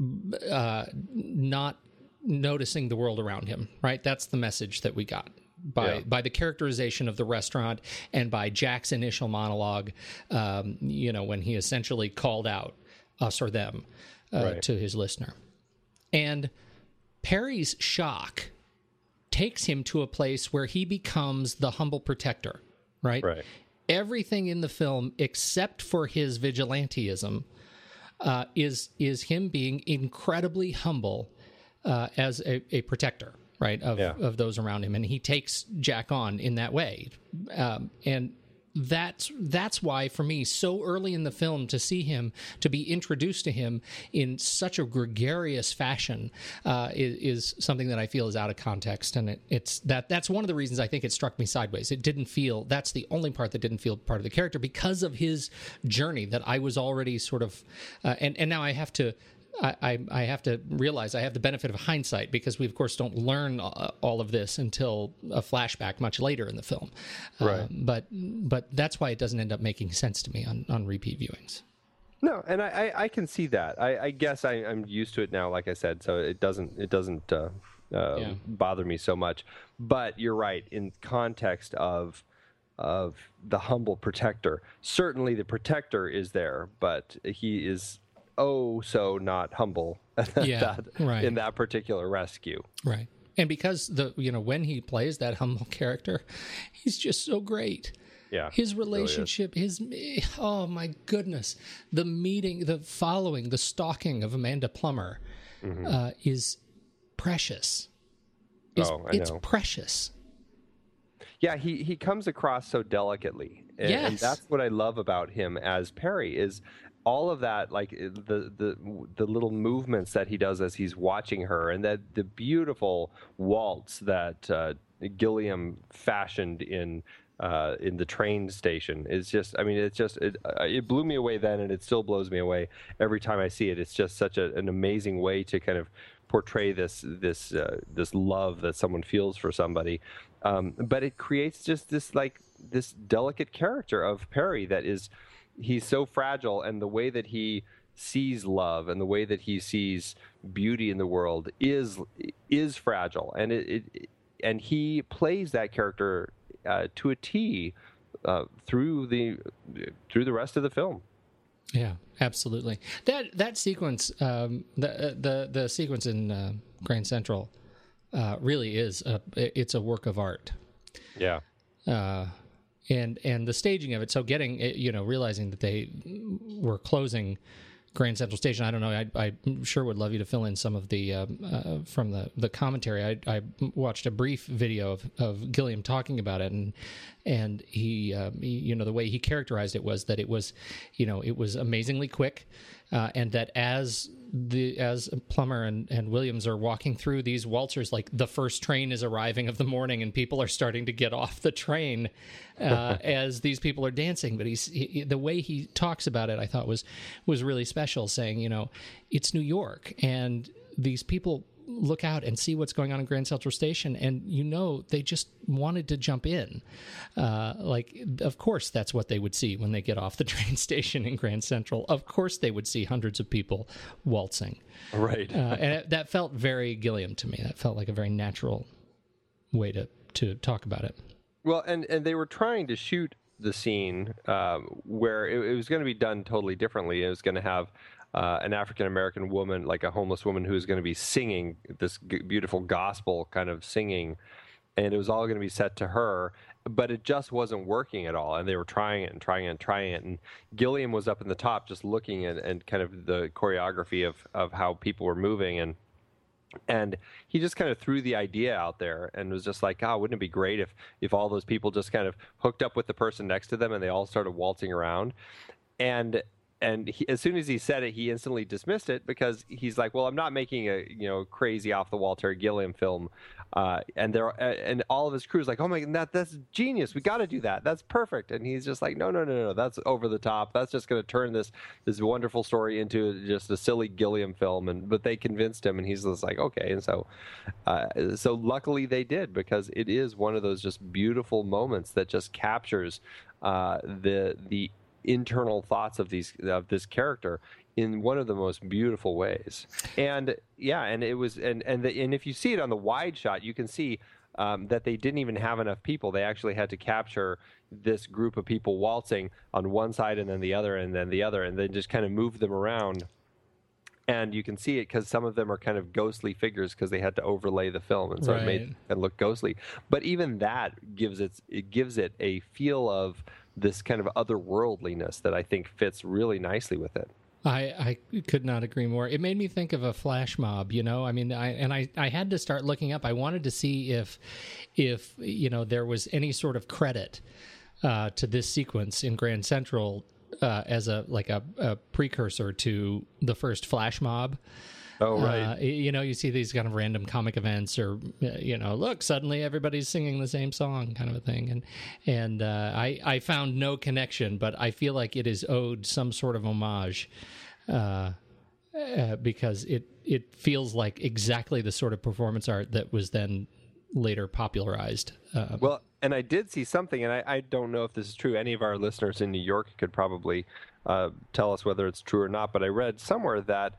not noticing the world around him, right? That's the message that we got by the characterization of the restaurant and by Jack's initial monologue, when he essentially called out us or them to his listener. And Perry's shock takes him to a place where he becomes the humble protector, right? Right. Everything in the film, except for his vigilantism, is him being incredibly humble as a protector, right, of those around him. And he takes Jack on in that way. And that's why, for me, so early in the film to see him, to be introduced to him in such a gregarious fashion is something that I feel is out of context. And that's one of the reasons I think it struck me sideways. It didn't feel, that's the only part that didn't feel part of the character because of his journey that I was already sort of, and now I have to, I have to realize I have the benefit of hindsight because we, of course, don't learn all of this until a flashback much later in the film. Right. But that's why it doesn't end up making sense to me on repeat viewings. No, and I can see that. I guess I'm used to it now, like I said, so it doesn't bother me so much. But you're right, in context of the humble protector, certainly the protector is there, but he is... oh, so not humble in that particular rescue. Right. And because when he plays that humble character, he's just so great. Yeah. His relationship, his oh my goodness. The meeting, the following, the stalking of Amanda Plummer is precious. It's precious. Yeah, he comes across so delicately. And that's what I love about him as Perry is all of that, like the little movements that he does as he's watching her, and that the beautiful waltz that Gilliam fashioned in the train station is just, I mean, it's just it blew me away then, and it still blows me away every time I see it. It's just such an amazing way to kind of portray this love that someone feels for somebody, but it creates just this like this delicate character of Perry that is. He's so fragile, and the way that he sees love and the way that he sees beauty in the world is fragile, and and he plays that character to a T through the rest of the film. Yeah, absolutely. That sequence, the sequence in Grand Central, really is it's a work of art. Yeah. And the staging of it, so getting, realizing that they were closing Grand Central Station, I don't know, I sure would love you to fill in some of the, from the commentary. I watched a brief video of Gilliam talking about it, and he the way he characterized it was that it was amazingly quick, and that as Plummer and Williams are walking through these waltzers, like the first train is arriving of the morning and people are starting to get off the train as these people are dancing. But the way he talks about it, I thought was really special, saying, it's New York and these people look out and see what's going on in Grand Central Station, and they just wanted to jump in. Of course, that's what they would see when they get off the train station in Grand Central. Of course, they would see hundreds of people waltzing. Right. And that felt very Gilliam to me. That felt like a very natural way to talk about it. Well, and they were trying to shoot the scene where it was going to be done totally differently. It was going to have... an African-American woman, like a homeless woman, who is going to be singing this beautiful gospel kind of singing. And it was all going to be set to her, but it just wasn't working at all. And they were trying it and trying it and trying it. And Gilliam was up in the top just looking at and kind of the choreography of how people were moving. And he just kind of threw the idea out there and was just like, wouldn't it be great if all those people just kind of hooked up with the person next to them and they all started waltzing around? And And he, as soon as he said it, he instantly dismissed it because he's like, "Well, I'm not making a crazy off the wall Terry Gilliam film," and all of his crew's like, "Oh my god, that's genius! We got to do that. That's perfect." And he's just like, "No, that's over the top. That's just going to turn this wonderful story into just a silly Gilliam film." But they convinced him, and he's just like, "Okay." And so luckily they did, because it is one of those just beautiful moments that just captures the internal thoughts of this character in one of the most beautiful ways. And yeah, and it was and if you see it on the wide shot, you can see that they didn't even have enough people. They actually had to capture this group of people waltzing on one side and then the other and then the other, and then just kind of move them around. And you can see it because some of them are kind of ghostly figures because they had to overlay the film, and so It made it look ghostly. But even that gives it a feel of this kind of otherworldliness that I think fits really nicely with it. I could not agree more. It made me think of a flash mob, I mean, I had to start looking up. I wanted to see if there was any sort of credit to this sequence in Grand Central as a precursor to the first flash mob. Oh, right. You see these kind of random comic events or, look, suddenly everybody's singing the same song kind of a thing. And I found no connection, but I feel like it is owed some sort of homage because it feels like exactly the sort of performance art that was then later popularized. And I did see something, and I don't know if this is true. Any of our listeners in New York could probably tell us whether it's true or not, but I read somewhere that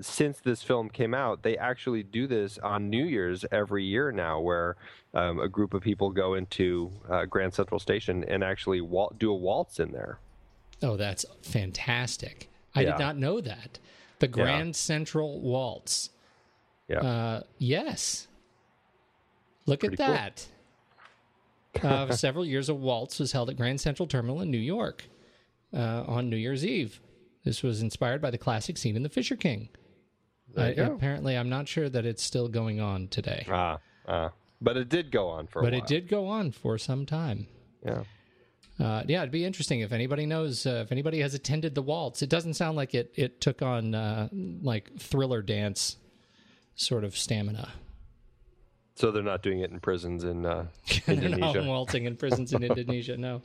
since this film came out, they actually do this on New Year's every year now, where a group of people go into Grand Central Station and actually do a waltz in there. Oh, that's fantastic. I did not know that. The Grand Central Waltz. Yeah. Yes. Look Pretty at that. Cool. Several years, a waltz was held at Grand Central Terminal in New York on New Year's Eve. This was inspired by the classic scene in The Fisher King. Apparently, I'm not sure that it's still going on today. But it did go on for a while. But it did go on for some time. Yeah. It'd be interesting if anybody knows, if anybody has attended the waltz. It doesn't sound like it took on, thriller dance sort of stamina. So they're not doing it in prisons in Indonesia? They're not waltzing in prisons in Indonesia, no.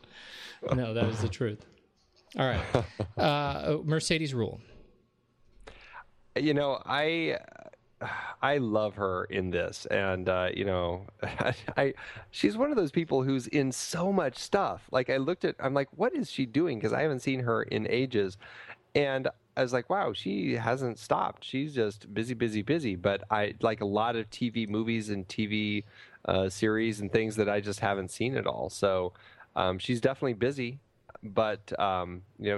No, that is the truth. All right. Mercedes Ruehl. I love her in this. And, she's one of those people who's in so much stuff. Like, I'm like, what is she doing? Because I haven't seen her in ages. And I was like, wow, she hasn't stopped. She's just busy, busy, busy. But I like a lot of TV movies and TV series and things that I just haven't seen at all. So she's definitely busy. But,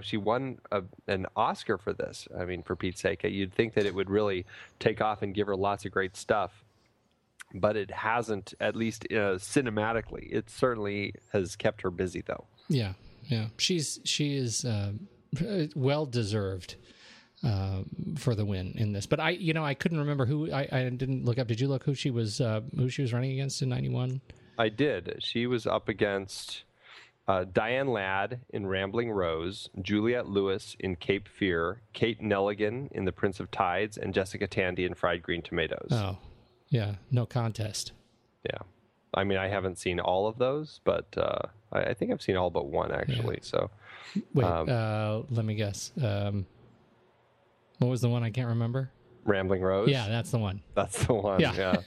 she won an Oscar for this. I mean, for Pete's sake, you'd think that it would really take off and give her lots of great stuff. But it hasn't, at least cinematically. It certainly has kept her busy, though. Yeah, yeah. She is well-deserved for the win in this. But I couldn't remember who. I didn't look up. Did you look who she was running against in 91? I did. She was up against Diane Ladd in Rambling Rose, Juliette Lewis in Cape Fear, Kate Nelligan in The Prince of Tides, and Jessica Tandy in Fried Green Tomatoes. Oh, yeah. No contest. Yeah. I mean, I haven't seen all of those, but I think I've seen all but one, actually. Yeah. So, wait, let me guess. What was the one I can't remember? Rambling Rose? Yeah, that's the one. That's the one, yeah.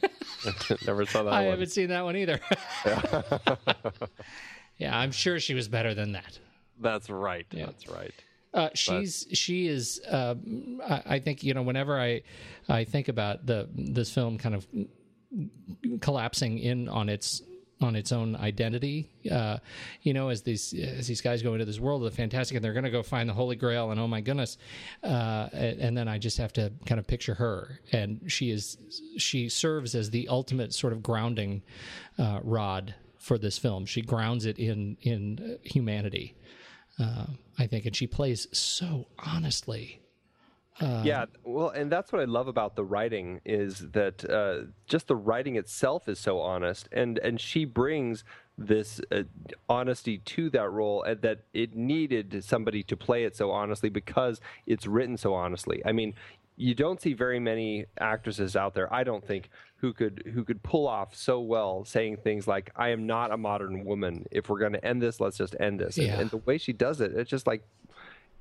Never saw that one. I haven't seen that one either. Yeah, I'm sure she was better than that. That's right. Yeah. That's right. She is. I think whenever I think about this film kind of collapsing in on its own identity, as these guys go into this world of the fantastic and they're going to go find the Holy Grail and oh my goodness, and then I just have to kind of picture her, and she serves as the ultimate sort of grounding rod for this film. She grounds it in humanity, I think, and she plays so honestly. Yeah, well, and that's what I love about the writing is that just the writing itself is so honest, and she brings this honesty to that role, and that it needed somebody to play it so honestly because it's written so honestly. I mean, you don't see very many actresses out there, I don't think, who could pull off so well saying things like, I am not a modern woman. If we're going to end this, let's just end this. Yeah. And the way she does it, it's just like,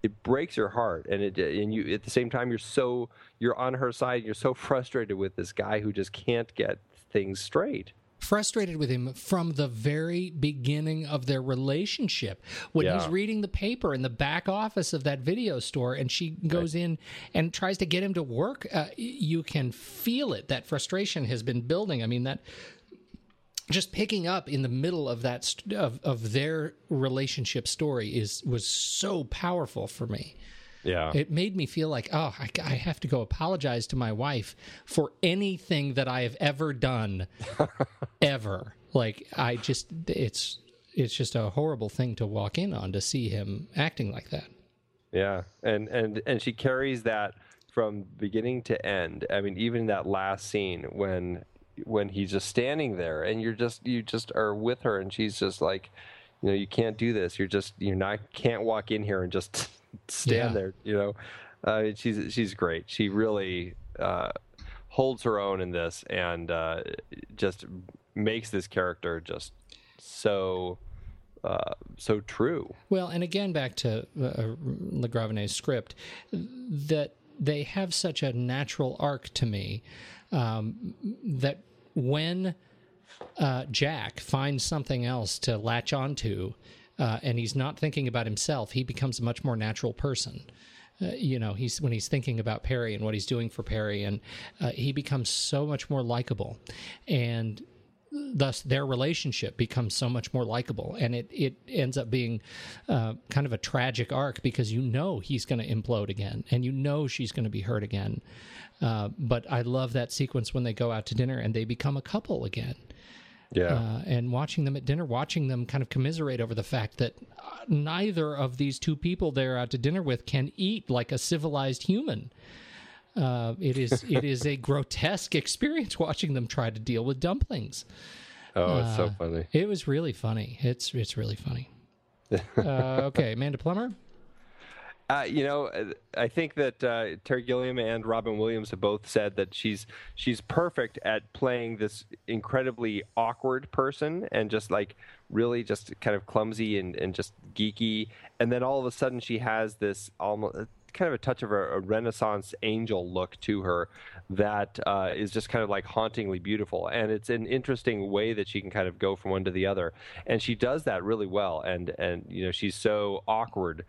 it breaks your heart, and you at the same time you're on her side. You're so frustrated with this guy who just can't get things straight. Frustrated with him from the very beginning of their relationship when he's reading the paper in the back office of that video store, and she goes in and tries to get him to work. You can feel it. That frustration has been building. I mean that. Just picking up in the middle of that of their relationship story was so powerful for me. Yeah, it made me feel like, oh, I have to go apologize to my wife for anything that I have ever done, ever. Like I just, it's just a horrible thing to walk in on to see him acting like that. Yeah, and she carries that from beginning to end. I mean, even that last scene when he's just standing there and you just are with her and she's just like, you know, you can't do this. You can't walk in here and just stand there, you know. She's great. She really holds her own in this and just makes this character just so true. Well, and again, back to LaGravenese's script, that they have such a natural arc to me. That when Jack finds something else to latch onto, and he's not thinking about himself, he becomes a much more natural person. You know, when he's thinking about Perry and what he's doing for Perry, and he becomes so much more likable, and thus their relationship becomes so much more likable. And it ends up being kind of a tragic arc because you know he's going to implode again, and you know she's going to be hurt again. But I love that sequence when they go out to dinner and they become a couple again. Yeah. And watching them at dinner, watching them kind of commiserate over the fact that neither of these two people they're out to dinner with can eat like a civilized human. It is a grotesque experience watching them try to deal with dumplings. Oh, it's so funny. It was really funny. It's really funny. Okay, Amanda Plummer? You know, I think that Terry Gilliam and Robin Williams have both said that she's perfect at playing this incredibly awkward person and just like really just kind of clumsy and just geeky. And then all of a sudden she has this almost kind of a touch of a Renaissance angel look to her that is just kind of like hauntingly beautiful. And it's an interesting way that she can kind of go from one to the other. And she does that really well. And you know, she's so awkward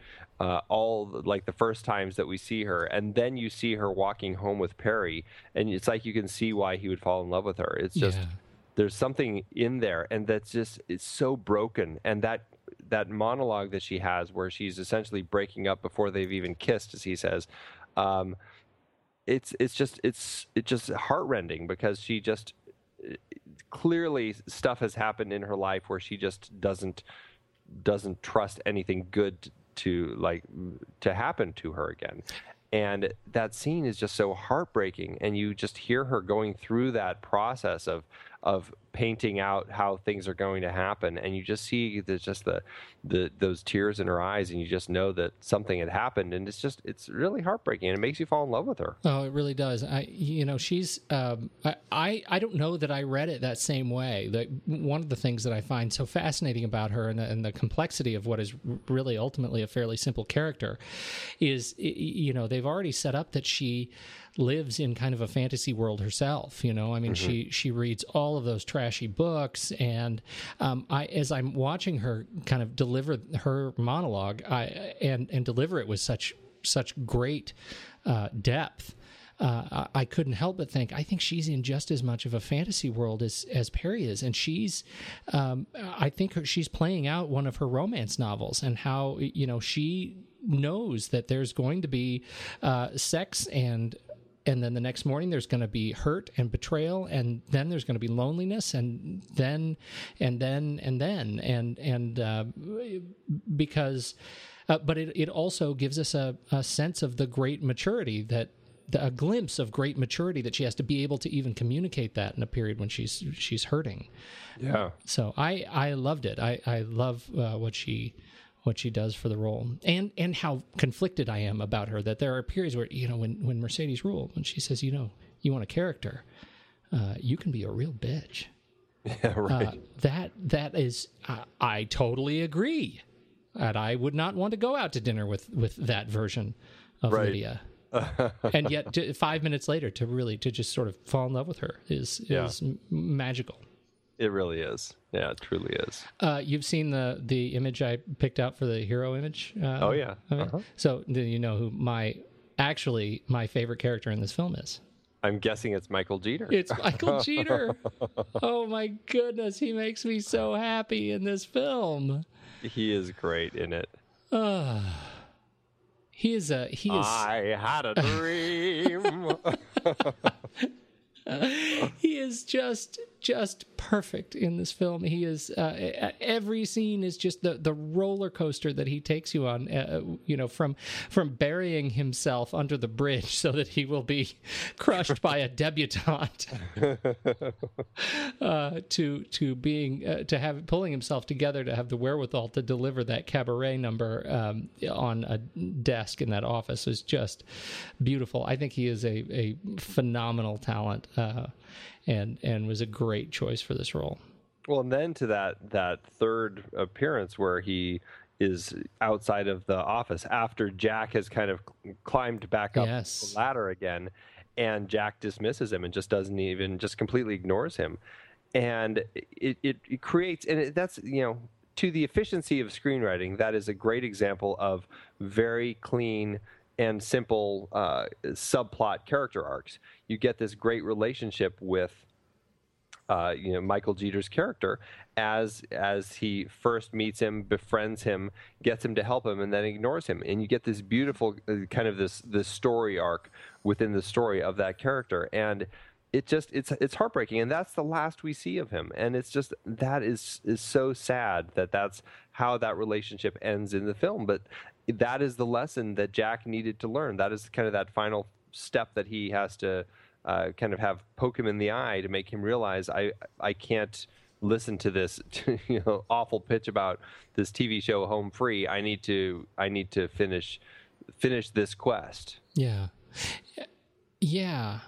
the first times that we see her. And then you see her walking home with Perry. And it's like you can see why he would fall in love with her. It's just, there's something in there. And that's just, it's so broken. And that monologue that she has where she's essentially breaking up before they've even kissed, as he says, it's just heartrending because she just clearly stuff has happened in her life where she just doesn't trust anything good to happen to her again. And that scene is just so heartbreaking, and you just hear her going through that process of painting out how things are going to happen, and you just see those tears in her eyes, and you just know that something had happened, and it's really heartbreaking, and it makes you fall in love with her. Oh, it really does. She's. I don't know that I read it that same way. That one of the things that I find so fascinating about her and the complexity of what is really ultimately a fairly simple character is, you know, they've already set up that she lives in kind of a fantasy world herself, you know. I mean, mm-hmm. she reads all of those trashy books, and as I'm watching her kind of deliver her monologue, and deliver it with such great depth, I couldn't help but think, I think she's in just as much of a fantasy world as Perry is. And she's, I think she's playing out one of her romance novels and how, you know, she knows that there's going to be sex and then the next morning there's going to be hurt and betrayal, and then there's going to be loneliness, and then because But it also gives us a sense of the great maturity that a glimpse of great maturity that she has to be able to even communicate that in a period when she's hurting. Yeah. So I loved it. I love what she does for the role, and how conflicted I am about her, that there are periods where, you know, when Mercedes Ruehl, when she says, you know, you want a character, you can be a real bitch. Yeah, right. That is, I totally agree. And I would not want to go out to dinner with that version of Lydia. And yet 5 minutes later to just sort of fall in love with her is magical. It really is. Yeah, it truly is. You've seen the image I picked out for the hero image? Oh, yeah. Uh-huh. So then you know who my favorite character in this film is. I'm guessing it's Michael Jeter. It's Michael Jeter. Oh, my goodness. He makes me so happy in this film. He is great in it. I had a dream. He is just perfect in this film. He is every scene is just the roller coaster that he takes you on. You know, from burying himself under the bridge so that he will be crushed by a debutante, to being pulling himself together to have the wherewithal to deliver that cabaret number on a desk in that office is just beautiful. I think he is a phenomenal talent. And was a great choice for this role. Well, and then to that third appearance where he is outside of the office after Jack has kind of climbed back up the ladder again, and Jack dismisses him and just completely ignores him. And it creates, and that's, you know, to the efficiency of screenwriting, that is a great example of very clean and simple subplot character arcs. You get this great relationship with Michael Jeter's character as he first meets him, befriends him, gets him to help him, and then ignores him. And you get this beautiful kind of this story arc within the story of that character. And it just it's heartbreaking, and that's the last we see of him. And it's just that is so sad that's how that relationship ends in the film. But that is the lesson that Jack needed to learn. That is kind of that final step that he has to kind of have poke him in the eye to make him realize I can't listen to this awful pitch about this TV show Home Free. I need to finish this quest. Yeah. Yeah.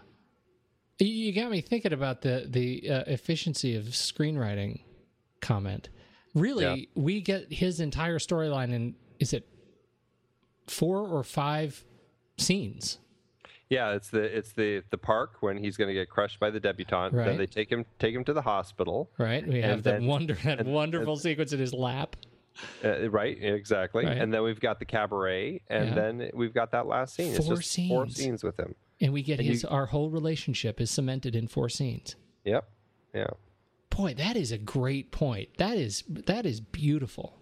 You got me thinking about the efficiency of screenwriting comment. Really, we get his entire storyline in, is it 4 or 5 scenes? Yeah, it's the park when he's going to get crushed by the debutante. Right. Then they take him to the hospital. Right. We have that wonderful sequence in his lap. Right, exactly. Right. And then we've got the cabaret, and then we've got that last scene. 4 scenes with him. And we get our whole relationship is cemented in 4 scenes. Yep. Yeah. Boy, that is a great point. That is beautiful.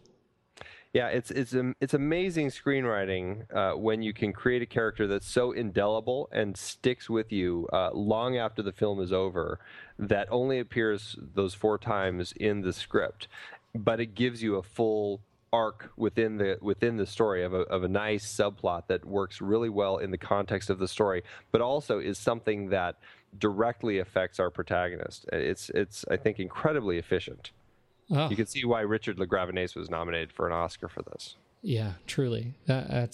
Yeah, it's amazing screenwriting when you can create a character that's so indelible and sticks with you long after the film is over, that only appears those 4 times in the script, but it gives you a full arc within the story of a nice subplot that works really well in the context of the story, but also is something that directly affects our protagonist. It's I think incredibly efficient. Oh. You can see why Richard LaGravenese was nominated for an Oscar for this. Yeah, truly, that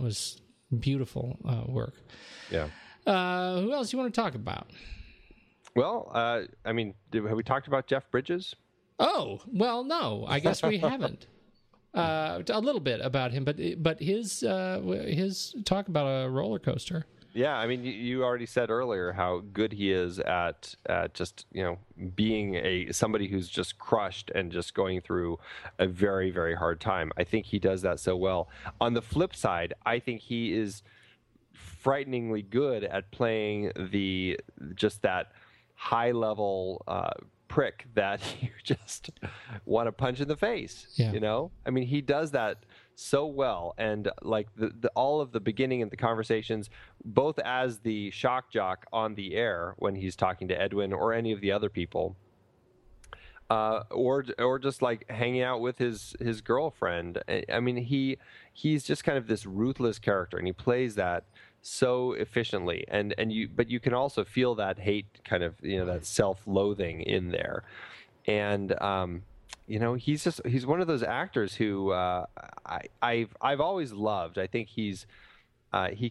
was beautiful work. Yeah. Who else do you want to talk about? Well, I mean, have we talked about Jeff Bridges? Oh, well, no, I guess we haven't. A little bit about him, but his talk about a roller coaster. Yeah, I mean, you already said earlier how good he is at just being somebody who's just crushed and just going through a very, very hard time. I think he does that so well. On the flip side, I think he is frighteningly good at playing that high level prick that you just want to punch in the face. Yeah. I mean, he does that so well, and like all of the beginning of the conversations, both as the shock jock on the air when he's talking to Edwin or any of the other people, or just like hanging out with his girlfriend. I mean, he's just kind of this ruthless character, and he plays that so efficiently. But you can also feel that hate, kind of, you know, that self-loathing in there. And you know, he's one of those actors who I've always loved. I think he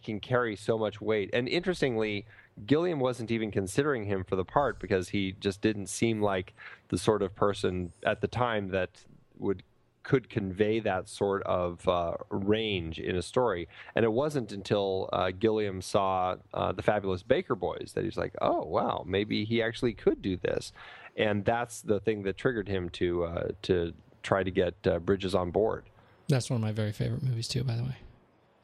can carry so much weight. And interestingly, Gilliam wasn't even considering him for the part because he just didn't seem like the sort of person at the time that could convey that sort of range in a story. And it wasn't until Gilliam saw The Fabulous Baker Boys that he's like, oh, wow, maybe he actually could do this. And that's the thing that triggered him to try to get Bridges on board. That's one of my very favorite movies, too, by the way.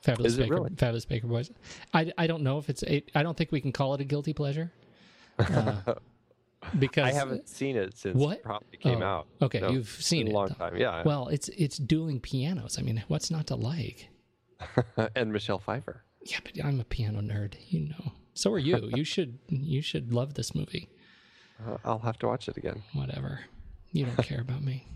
Fabulous Baker Boys. I don't know if it's I don't think we can call it a guilty pleasure. Because I haven't seen it since it probably came out. Okay, no, you've seen it. A long time, yeah. Well, it's dueling pianos. I mean, what's not to like? And Michelle Pfeiffer. Yeah, but I'm a piano nerd, you know. So are you. You should love this movie. I'll have to watch it again. Whatever. You don't care about me.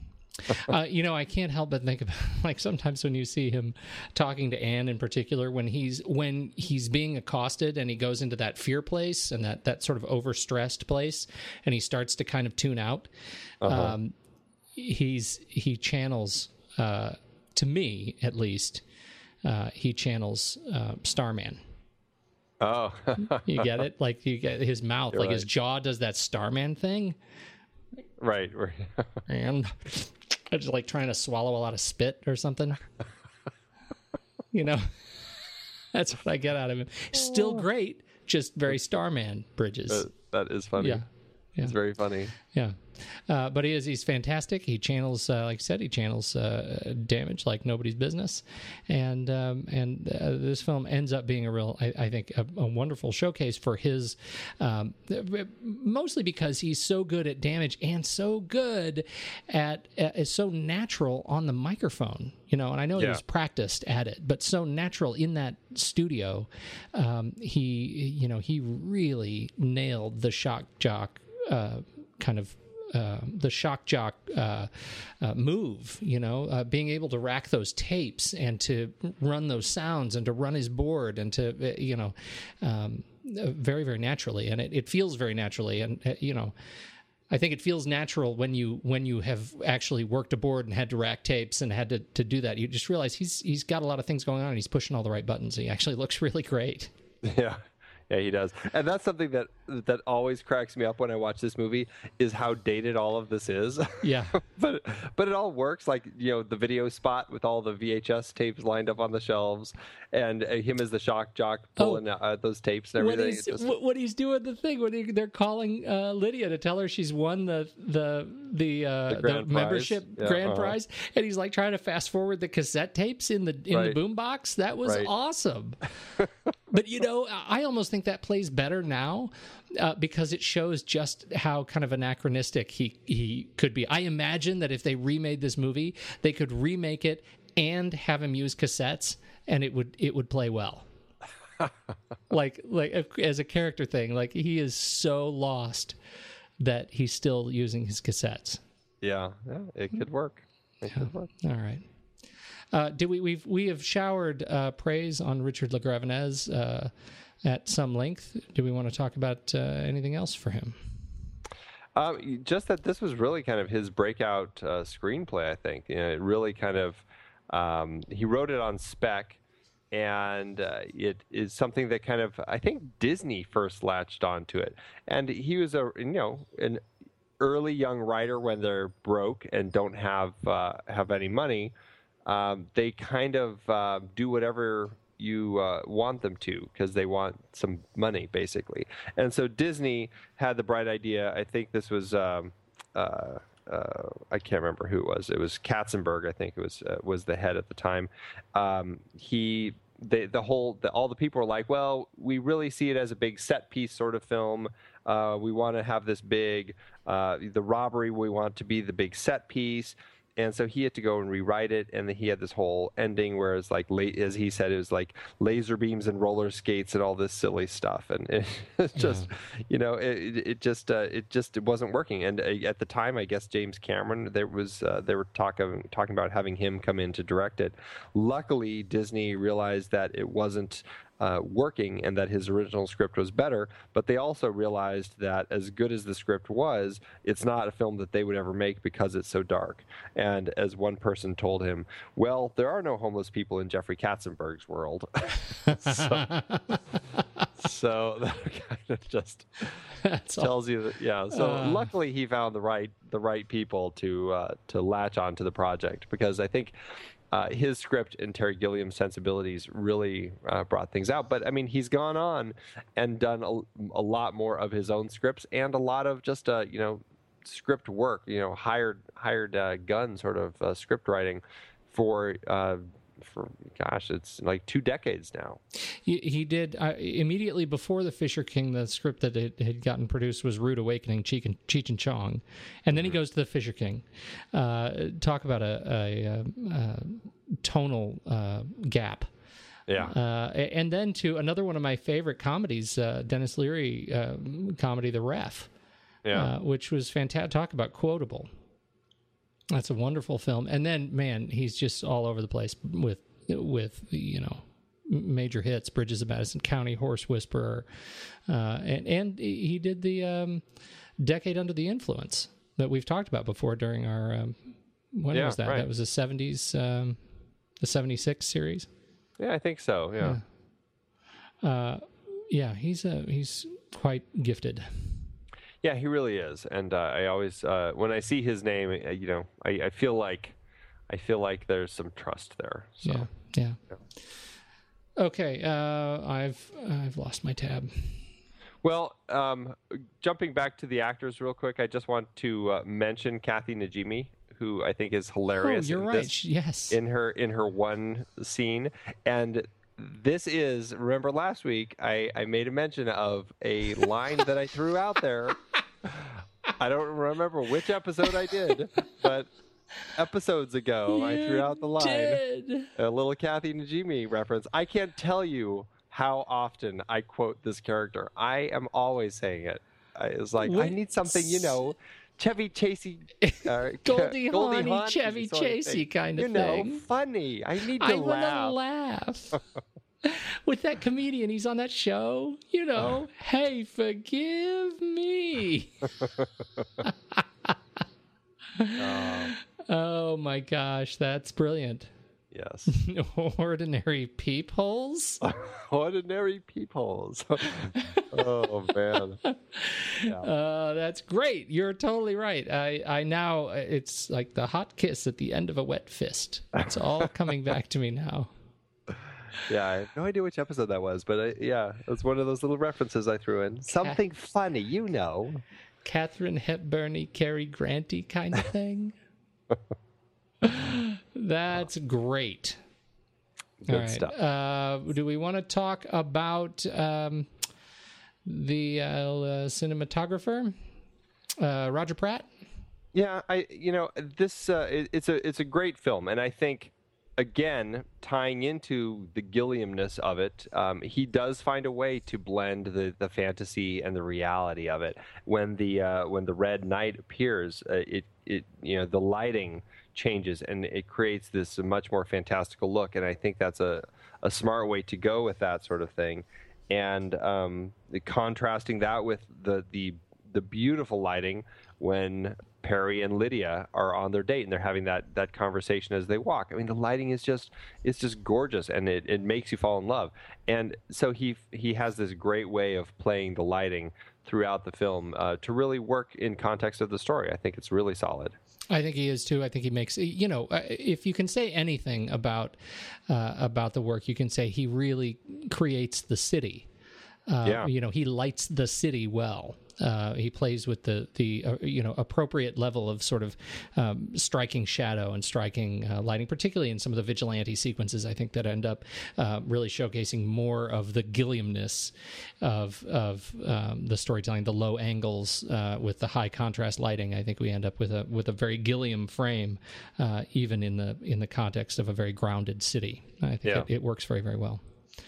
You know, I can't help but think about, like, sometimes when you see him talking to Anne in particular, when he's being accosted and he goes into that fear place and that sort of overstressed place, and he starts to kind of tune out. Uh-huh. He channels, to me at least, he channels Starman. Oh, you get it? Like, you get his mouth, you're like right. His jaw does that Starman thing, right. And it's like trying to swallow a lot of spit or something. You know, that's what I get out of him. Still great, just very Starman Bridges. That is funny. Yeah. It's very funny. Yeah. But he's fantastic. He channels, like I said, damage like nobody's business. And this film ends up being I think a wonderful showcase for his, mostly because he's so good at damage and so good at is so natural on the microphone, you know, and I know he was practiced at it, but so natural in that studio. He really nailed the shock jock, the shock jock move, you know, being able to rack those tapes and to run those sounds and to run his board and to, you know, very, very naturally. And it feels very naturally. And, you know, I think it feels natural when you have actually worked a board and had to rack tapes and had to do that. You just realize he's got a lot of things going on and he's pushing all the right buttons. He actually looks really great. Yeah. Yeah, he does. And that's something that always cracks me up when I watch this movie is how dated all of this is. Yeah. But it all works, like, you know, the video spot with all the VHS tapes lined up on the shelves and him as the shock jock pulling those tapes and everything. When he's doing the thing, they're calling Lydia to tell her she's won the membership grand prize, and he's like trying to fast forward the cassette tapes in the boombox. That was awesome. But, you know, I almost think that plays better now because it shows just how kind of anachronistic he could be. I imagine that if they remade this movie, they could remake it and have him use cassettes, and it would play well. like as a character thing, like he is so lost that he's still using his cassettes. Yeah, it could work. All right. We have showered praise on Richard LaGravenese at some length. Do we want to talk about anything else for him? Just that this was really kind of his breakout screenplay, I think. You know, it really kind of he wrote it on spec, and it is something that kind of, I think, Disney first latched onto it. And he was an early young writer when they're broke and don't have any money. They kind of do whatever you want them to because they want some money, basically. And so Disney had the bright idea. I think this was I can't remember who it was. It was Katzenberg, I think it was the head at the time. All the people were like, well, we really see it as a big set piece sort of film. We want to have this big the robbery. We want to be the big set piece. And so he had to go and rewrite it, and then he had this whole ending where it's like, as he said, it was like laser beams and roller skates and all this silly stuff, and it's just, you know, it wasn't working. And at the time, I guess James Cameron, they were talking about having him come in to direct it. Luckily, Disney realized that it wasn't working and that his original script was better, but they also realized that as good as the script was, it's not a film that they would ever make because it's so dark. And as one person told him, well, there are no homeless people in Jeffrey Katzenberg's world. So that kind of just tells you that, yeah. So luckily he found the right people to latch onto the project, because I think his script and Terry Gilliam's sensibilities really brought things out. But, I mean, he's gone on and done a lot more of his own scripts and a lot of just, you know, script work, you know, hired gun sort of script writing for gosh, it's like 2 decades now. He did immediately before The Fisher King. The script that it had gotten produced was Rude Awakening, Cheech and Chong, and then he goes to The Fisher King. Talk about a tonal gap. Yeah, and then to another one of my favorite comedies, Dennis Leary comedy, The Ref. Yeah, which was fantastic. Talk about quotable. That's a wonderful film. And then, man, he's just all over the place with you know, major hits, Bridges of Madison County, Horse Whisperer. And he did the Decade Under the Influence that we've talked about before during our, was that? Right. That was the 70s, the 76 series? Yeah, I think so, yeah. Yeah, he's quite gifted. Yeah, he really is, and I always when I see his name, you know, I feel like there's some trust there. So. Yeah. Okay, I've lost my tab. Well, jumping back to the actors real quick, I just want to mention Kathy Najimy, who I think is hilarious. Oh, you're right. Yes, in her one scene. And this is, remember last week, I made a mention of a line that I threw out there. I don't remember which episode I did, but episodes ago, I threw out the line. A little Kathy Najimy reference. I can't tell you how often I quote this character. I am always saying it. It's like, I need something, you know, Chevy Chasey, Goldie Hawn, Chevy Chasey kind of thing. You know, funny. I need to laugh. With that comedian, he's on that show. You know, hey, forgive me. Oh my gosh, that's brilliant. Yes. Ordinary peepholes. Ordinary peepholes. Oh, man. Yeah. That's great. You're totally right. I now, it's like the hot kiss at the end of a wet fist. It's all coming back to me now. Yeah, I have no idea which episode that was, but it's one of those little references I threw in. Something funny, you know. Katharine Hepburn-y, Cary Grant-y kind of thing. That's great. Good all right. stuff. Do we want to talk about the cinematographer, Roger Pratt? Yeah, this it's a great film, and I think, again, tying into the Gilliamness of it, he does find a way to blend the fantasy and the reality of it. When the Red Knight appears, the lighting changes and it creates this much more fantastical look, and I think that's a smart way to go with that sort of thing. And contrasting that with the beautiful lighting when Perry and Lydia are on their date and they're having that conversation as they walk. I mean, the lighting is just gorgeous, and it makes you fall in love. And so he has this great way of playing the lighting throughout the film to really work in context of the story. I think it's really solid. I think he is too. I think he makes, you know, if you can say anything about the work, you can say he really creates the city. You know, he lights the city well. He plays with the appropriate level of sort of striking shadow and striking lighting, particularly in some of the vigilante sequences, I think, that end up really showcasing more of the Gilliamness of the storytelling, the low angles with the high contrast lighting. I think we end up with a very Gilliam frame, even in the context of a very grounded city. I think it works very, very well.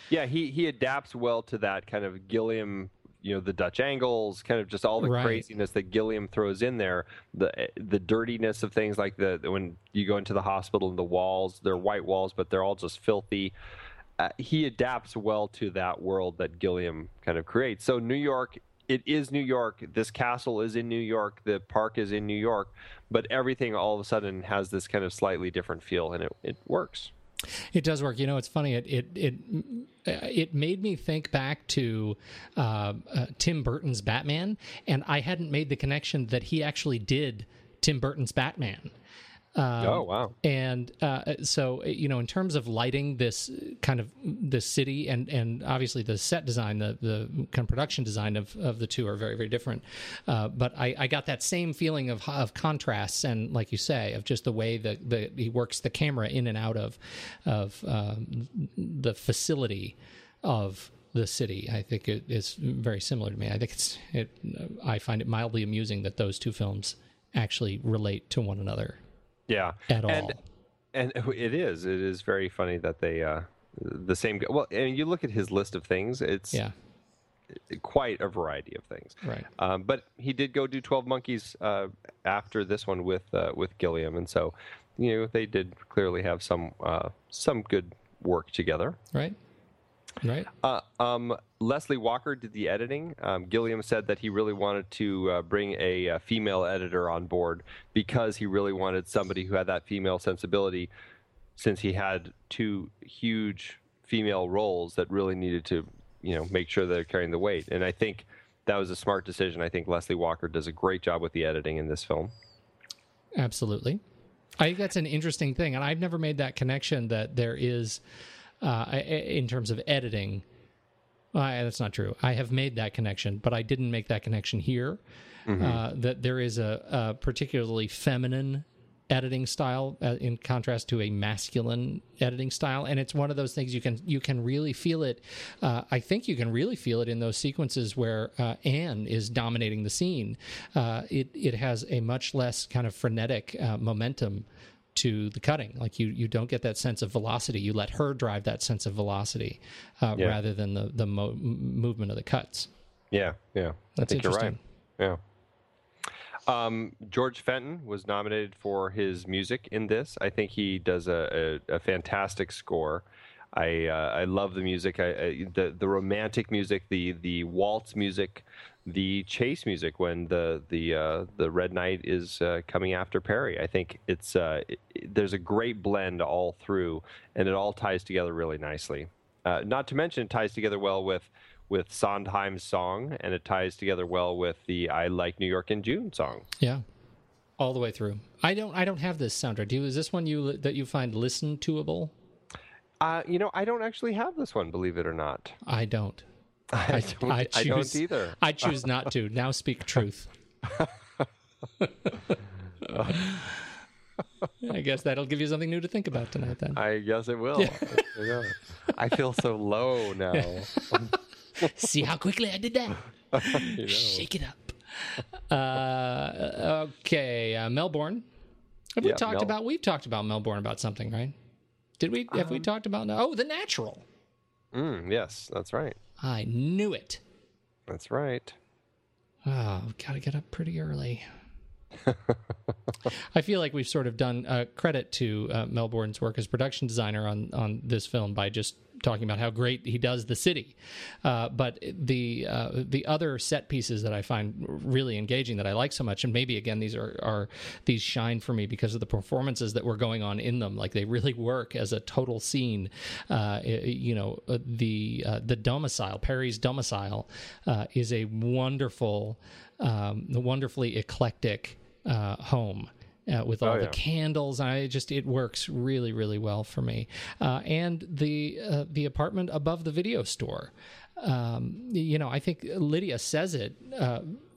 Yeah, he adapts well to that kind of Gilliam, the Dutch angles, kind of just all the craziness that Gilliam throws in there, the dirtiness of things like when you go into the hospital and the walls, they're white walls, but they're all just filthy. He adapts well to that world that Gilliam kind of creates. So New York, it is New York. This castle is in New York. The park is in New York. But everything all of a sudden has this kind of slightly different feel, and it works. It does work. It's funny. It made me think back to Tim Burton's Batman, and I hadn't made the connection that he actually did Tim Burton's Batman. Oh, wow. And so, in terms of lighting this kind of the city and obviously the set design, the kind of production design of the two are very, very different. But I got that same feeling of contrasts and, like you say, of just the way that he works the camera in and out of the facility of the city. I think it is very similar to me. I think I find it mildly amusing that those two films actually relate to one another. Yeah, and it is very funny that they the same guy. Well, and you look at his list of things; it's quite a variety of things. Right. But he did go do 12 Monkeys after this one with Gilliam, and so they did clearly have some good work together. Right. Right. Leslie Walker did the editing. Gilliam said that he really wanted to bring a female editor on board because he really wanted somebody who had that female sensibility, since he had two huge female roles that really needed to, make sure they're carrying the weight. And I think that was a smart decision. I think Leslie Walker does a great job with the editing in this film. Absolutely. I think that's an interesting thing. And I've never made that connection that there is... in terms of editing, that's not true. I have made that connection, but I didn't make that connection here. Mm-hmm. That there is a particularly feminine editing style in contrast to a masculine editing style, and it's one of those things you can really feel it. I think you can really feel it in those sequences where Anne is dominating the scene. It has a much less kind of frenetic momentum to the cutting. Like you don't get that sense of velocity. You let her drive that sense of velocity rather than the movement of the cuts. Yeah. That's interesting. You're right. Yeah. George Fenton was nominated for his music in this. I think he does a fantastic score. I love the music. The romantic music, the waltz music, the chase music when the Red Knight is coming after Perry. I think it's there's a great blend all through, and it all ties together really nicely. Not to mention, it ties together well with Sondheim's song, and it ties together well with the "I Like New York in June" song. Yeah, all the way through. I don't have this soundtrack. Is this one that you find listen-to-able? I don't actually have this one, believe it or not. I don't. I don't either. I choose not to. Now speak truth. I guess that'll give you something new to think about tonight, then. I guess it will. Yeah. I feel so low now. See how quickly I did that? Shake it up. Okay, Melbourne. We've talked about Melbourne about something, right? Did we? Have we talked about? Oh, The Natural. Yes, that's right. I knew it. That's right. Oh, we've got to get up pretty early. I feel like we've sort of done credit to Melbourne's work as production designer on this film by just talking about how great he does the city. But the other set pieces that I find really engaging, that I like so much, and maybe, again, these shine for me because of the performances that were going on in them. Like, they really work as a total scene. The domicile, Perry's domicile, is a wonderfully eclectic home. With all the candles, it works really, really well for me. And the apartment above the video store, I think Lydia says it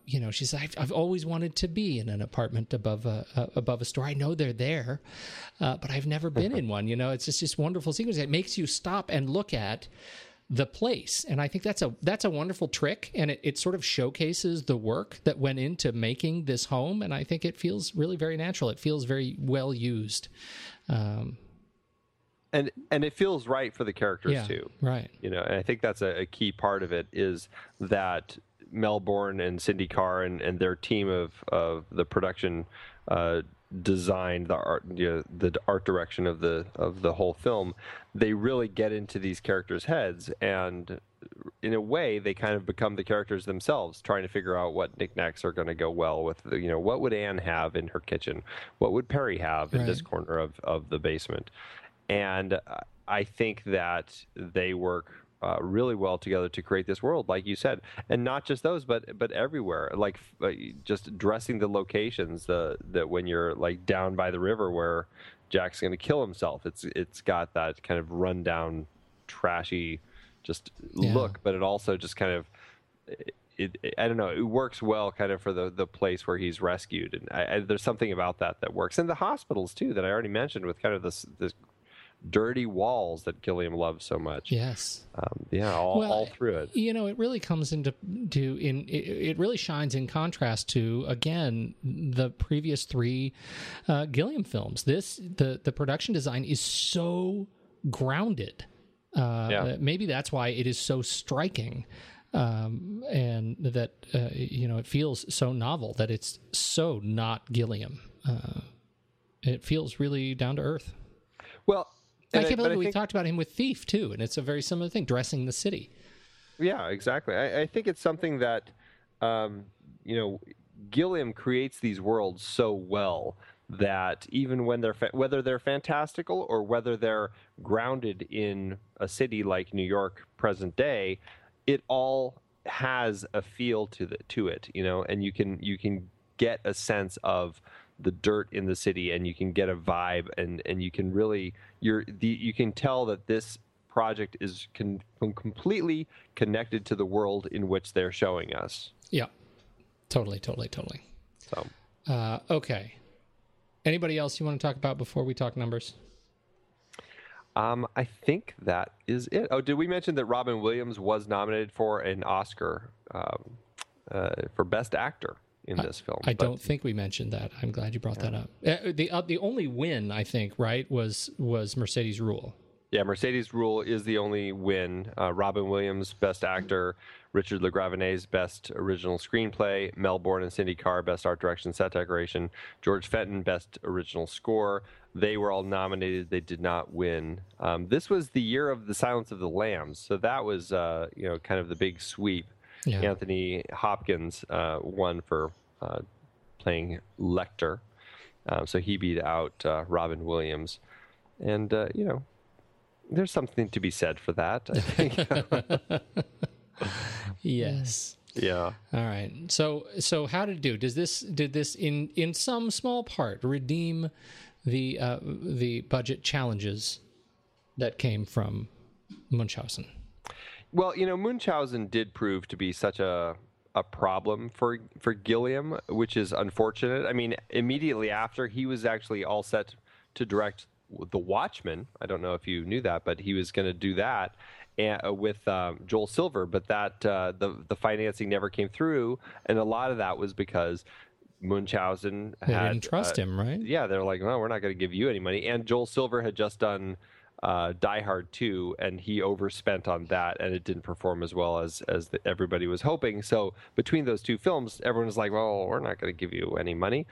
you know, she said, I've always wanted to be in an apartment above a store. I know they're there, but I've never been in one. You know, it's just this wonderful sequence. It makes you stop and look at the place. And I think that's a wonderful trick. And it sort of showcases the work that went into making this home. And I think it feels really very natural. It feels very well used. And it feels right for the characters too. Right. You know, and I think that's a key part of it is that Melbourne and Cindy Carr and their team of the production designed the art, you know, the art direction of the whole film. They really get into these characters' heads, and in a way, they kind of become the characters themselves, trying to figure out what knickknacks are going to go well with, you know, what would Anne have in her kitchen, what would Perry have in this corner of the basement, and I think that they work really well together to create this world, like you said, and not just those, but everywhere. Like just dressing the locations, that when you're like down by the river where Jack's going to kill himself, it's got that kind of rundown, trashy, just look, but it also just kind of, I don't know, it works well kind of for the place where he's rescued, and there's something about that works, and the hospitals too that I already mentioned with kind of this dirty walls that Gilliam loves so much. Yes. All through it. You know, it really comes it really shines in contrast to, again, the previous three Gilliam films. The production design is so grounded. Maybe that's why it is so striking. And that, you know, it feels so novel, that it's so not Gilliam. It feels really down to earth. Well, I can't believe we talked about him with Thief, too, and it's a very similar thing, dressing the city. Yeah, exactly. I think it's something that, you know, Gilliam creates these worlds so well that even when whether they're fantastical or whether they're grounded in a city like New York present day, it all has a feel to it, you know, and you can get a sense of the dirt in the city, and you can get a vibe, and you can really you can tell that this project is completely connected to the world in which they're showing us. Yeah, totally. So, okay. Anybody else you want to talk about before we talk numbers? I think that is it. Oh, did we mention that Robin Williams was nominated for an Oscar for Best Actor in this film? I don't think we mentioned that. I'm glad you brought that up. The only win, I think, right, was Mercedes Ruehl. Yeah, Mercedes Ruehl is the only win. Robin Williams, Best Actor. Richard LaGravenese, Best Original Screenplay. Melbourne and Cindy Carr, Best Art Direction, Set Decoration. George Fenton, Best Original Score. They were all nominated. They did not win. This was the year of The Silence of the Lambs, so that was you know, kind of the big sweep. Yeah. Anthony Hopkins won for playing Lecter, so he beat out Robin Williams, and you know, there's something to be said for that, I think. Yes. Yeah. All right. So how did it do? Did this in some small part redeem the budget challenges that came from Munchausen? Well, you know, Munchausen did prove to be such a problem for Gilliam, which is unfortunate. I mean, immediately after, he was actually all set to direct The Watchmen. I don't know if you knew that, but he was going to do that with Joel Silver, but that the financing never came through, and a lot of that was because Munchausen they didn't trust him, right? Yeah, they're like, no, we're not going to give you any money, and Joel Silver had just done Die Hard 2, and he overspent on that, and it didn't perform as well as everybody was hoping. So between those two films, everyone was like, well, we're not going to give you any money.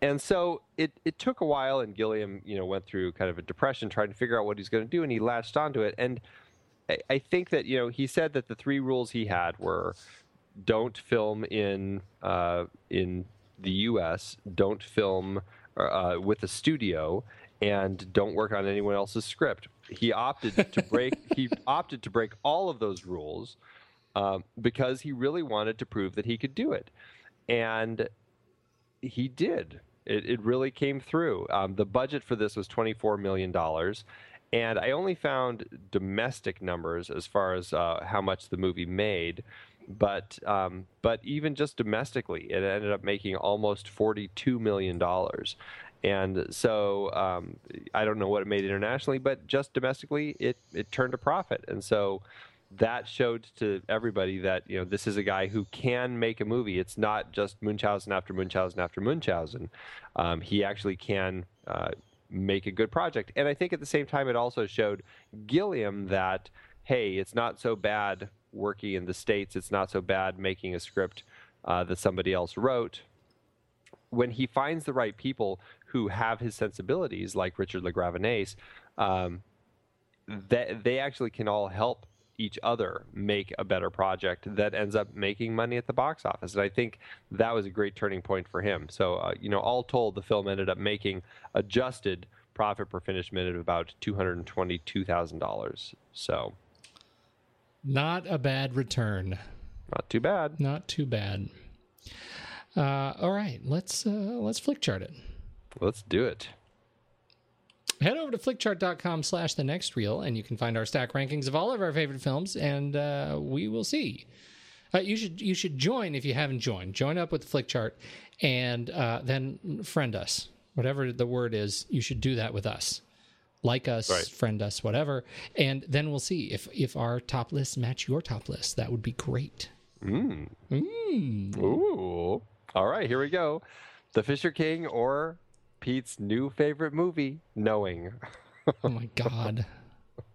And so it took a while, and Gilliam, you know, went through kind of a depression trying to figure out what he's going to do, and he latched onto it. And I think that, you know, he said that the three rules he had were don't film in the U.S., don't film with a studio, and don't work on anyone else's script. He opted to break all of those rules because he really wanted to prove that he could do it, and he did. It really came through. The budget for this was $24 million, and I only found domestic numbers as far as how much the movie made. But even just domestically, it ended up making almost $42 million. And so I don't know what it made internationally, but just domestically, it turned a profit. And so that showed to everybody that, you know, this is a guy who can make a movie. It's not just Munchausen after Munchausen after Munchausen. He actually can make a good project. And I think at the same time, it also showed Gilliam that, hey, it's not so bad working in the States. It's not so bad making a script that somebody else wrote. When he finds the right people who have his sensibilities, like Richard LaGravenese, they actually can all help each other make a better project that ends up making money at the box office. And I think that was a great turning point for him. So, you know, all told, the film ended up making adjusted profit per finished minute of about $222,000. So not a bad return. Not too bad. Not too bad. All right, let's flick chart it. Let's do it. Head over to flickchart.com/thenextreel, and you can find our stack rankings of all of our favorite films, and we will see. You should join if you haven't joined. Join up with the Flick Chart, and then friend us. Whatever the word is, you should do that with us. Like us, right. Friend us, whatever. And then we'll see if our top lists match your top list. That would be great. Mmm. Mmm. Ooh. All right, here we go. The Fisher King or Pete's new favorite movie, Knowing. Oh, my God.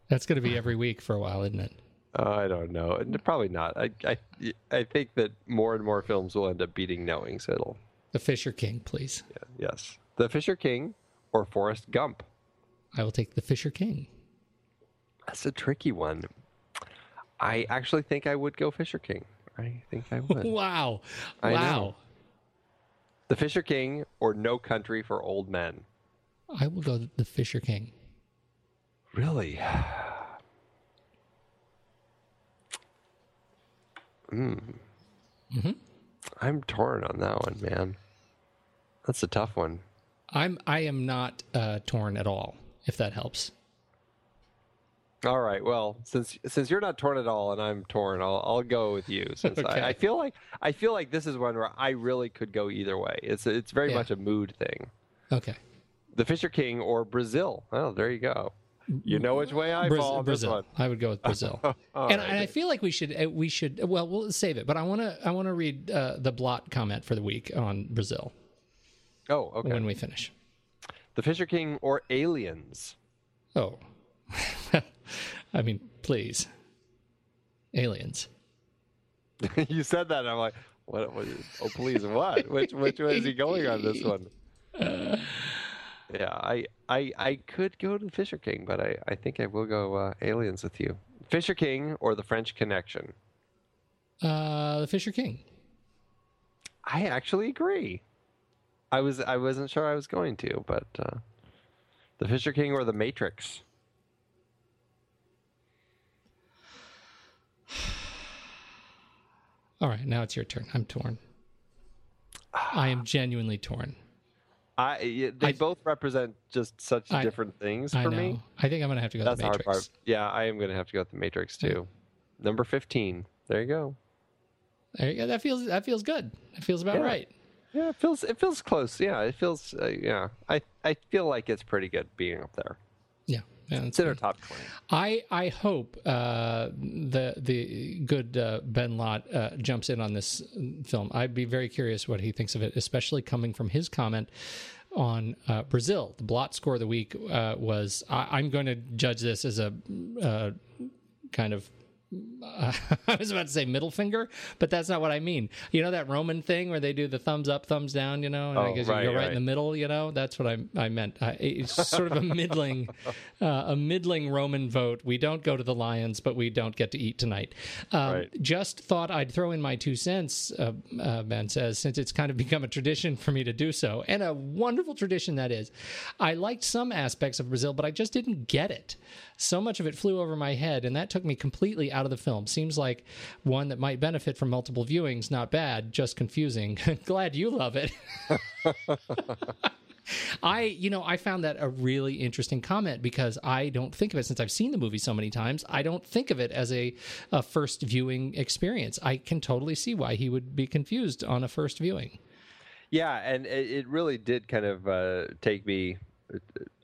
That's going to be every week for a while, isn't it? I don't know. Probably not. I think that more and more films will end up beating Knowing, so it'll... The Fisher King, please. Yeah, yes. The Fisher King or Forrest Gump? I will take The Fisher King. That's a tricky one. I actually think I would go Fisher King. I think I would. Wow. Wow. The Fisher King or No Country for Old Men? I will go The Fisher King. Really? Mm-hmm. I'm torn on that one, man. That's a tough one. I am not torn at all, if that helps. All right. Well, since you're not torn at all and I'm torn, I'll go with you. Since okay. I feel like this is one where I really could go either way. It's very much a mood thing. Okay. The Fisher King or Brazil? Oh, there you go. You know which way I fall. Brazil. This one. I would go with Brazil. And I feel like we should. Well, we'll save it. But I want to read the blot comment for the week on Brazil. Oh, okay. When we finish. The Fisher King or Aliens? Oh. I mean, please. Aliens. You said that, and I'm like, what? Oh, please, what? Which way is he going on this one? Yeah, I could go to Fisher King, but I think I will go Aliens with you. Fisher King or The French Connection? The Fisher King. I actually agree. I wasn't sure I was going to, but The Fisher King or The Matrix? All right, now it's your turn. I'm torn. I am genuinely torn. They both represent just such different things for me. I think I'm going to have to go with The Matrix. Yeah, I am going to have to go with The Matrix, too. Yeah. Number 15. There you go. There you go. That feels good. That feels about right. Yeah, it feels close. Yeah, it feels, yeah. I feel like it's pretty good being up there. Yeah. It's in our top 20. I hope the good Ben Lott jumps in on this film. I'd be very curious what he thinks of it, especially coming from his comment on Brazil. The blot score of the week was, I'm going to judge this as a kind of, I was about to say middle finger, but that's not what I mean. You know that Roman thing where they do the thumbs up, thumbs down, you know, and I guess you can go right in the middle, you know? That's what I meant. It's sort of a middling Roman vote. We don't go to the Lions, but we don't get to eat tonight. Right. Just thought I'd throw in my 2 cents, Ben says, since it's kind of become a tradition for me to do so, and a wonderful tradition that is. I liked some aspects of Brazil, but I just didn't get it. So much of it flew over my head, and that took me completely out of the film. Seems like one that might benefit from multiple viewings. Not bad, just confusing. Glad you love it. I found that a really interesting comment, because I don't think of it, since I've seen the movie so many times, I don't think of it as a first viewing experience. I can totally see why he would be confused on a first viewing. Yeah, and it really did kind of take me...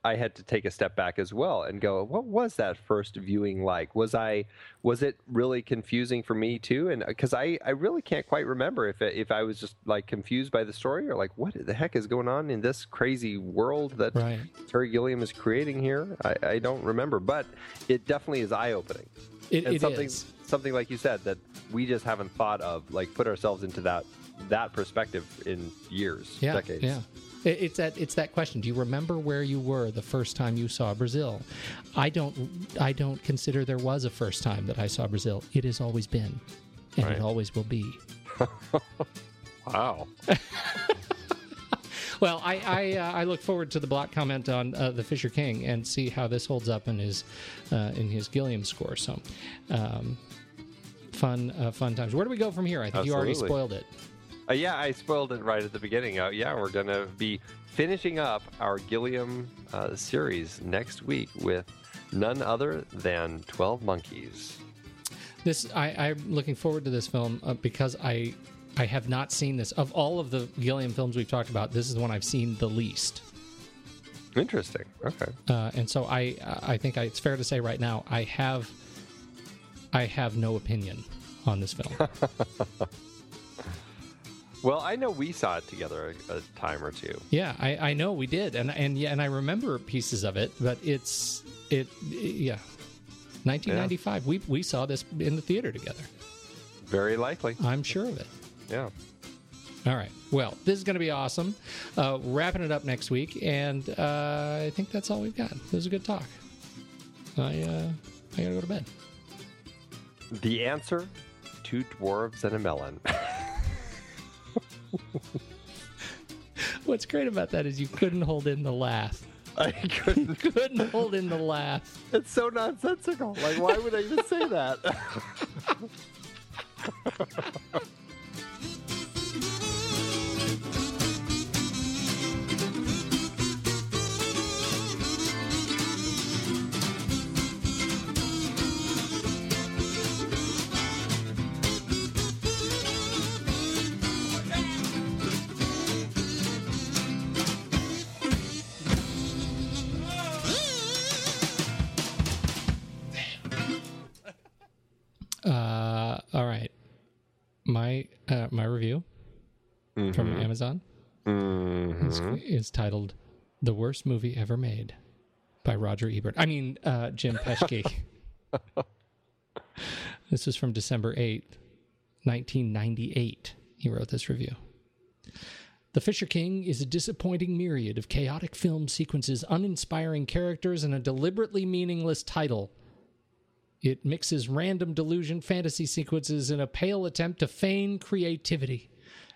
I had to take a step back as well and go, what was that first viewing like? Was it really confusing for me too? And because I really can't quite remember if I was just like confused by the story, or like, what the heck is going on in this crazy world that right. Terry Gilliam is creating here? I don't remember, but it definitely is eye-opening. Something like you said that we just haven't thought of, like put ourselves into that perspective in years, decades. Yeah. It's that question. Do you remember where you were the first time you saw Brazil? I don't consider there was a first time that I saw Brazil. It has always been, and right. It always will be. Wow. Well, I look forward to the block comment on The Fisher King and see how this holds up in his Gilliam score. So, fun times. Where do we go from here? I think Absolutely. You already spoiled it. Yeah, I spoiled it right at the beginning. We're going to be finishing up our Gilliam series next week with none other than 12 Monkeys. I'm looking forward to this film because I have not seen this. Of all of the Gilliam films we've talked about, this is the one I've seen the least. Interesting. Okay. And so I think it's fair to say right now I have no opinion on this film. Well, I know we saw it together a time or two. Yeah, I know we did, and I remember pieces of it, but 1995. Yeah. We saw this in the theater together. Very likely, I'm sure of it. Yeah. All right. Well, this is going to be awesome. Wrapping it up next week, and I think that's all we've got. This was a good talk. I gotta go to bed. The answer: 2 dwarves and a melon. What's great about that is you couldn't hold in the laugh. I couldn't. Couldn't hold in the laugh. It's so nonsensical. Like, why would I even say that? My review from Amazon is titled "The Worst Movie Ever Made" by Roger Ebert. I mean, Jim Pesce. This is from December 8th, 1998. He wrote this review. The Fisher King is a disappointing myriad of chaotic film sequences, uninspiring characters, and a deliberately meaningless title. It mixes random delusion fantasy sequences in a pale attempt to feign creativity.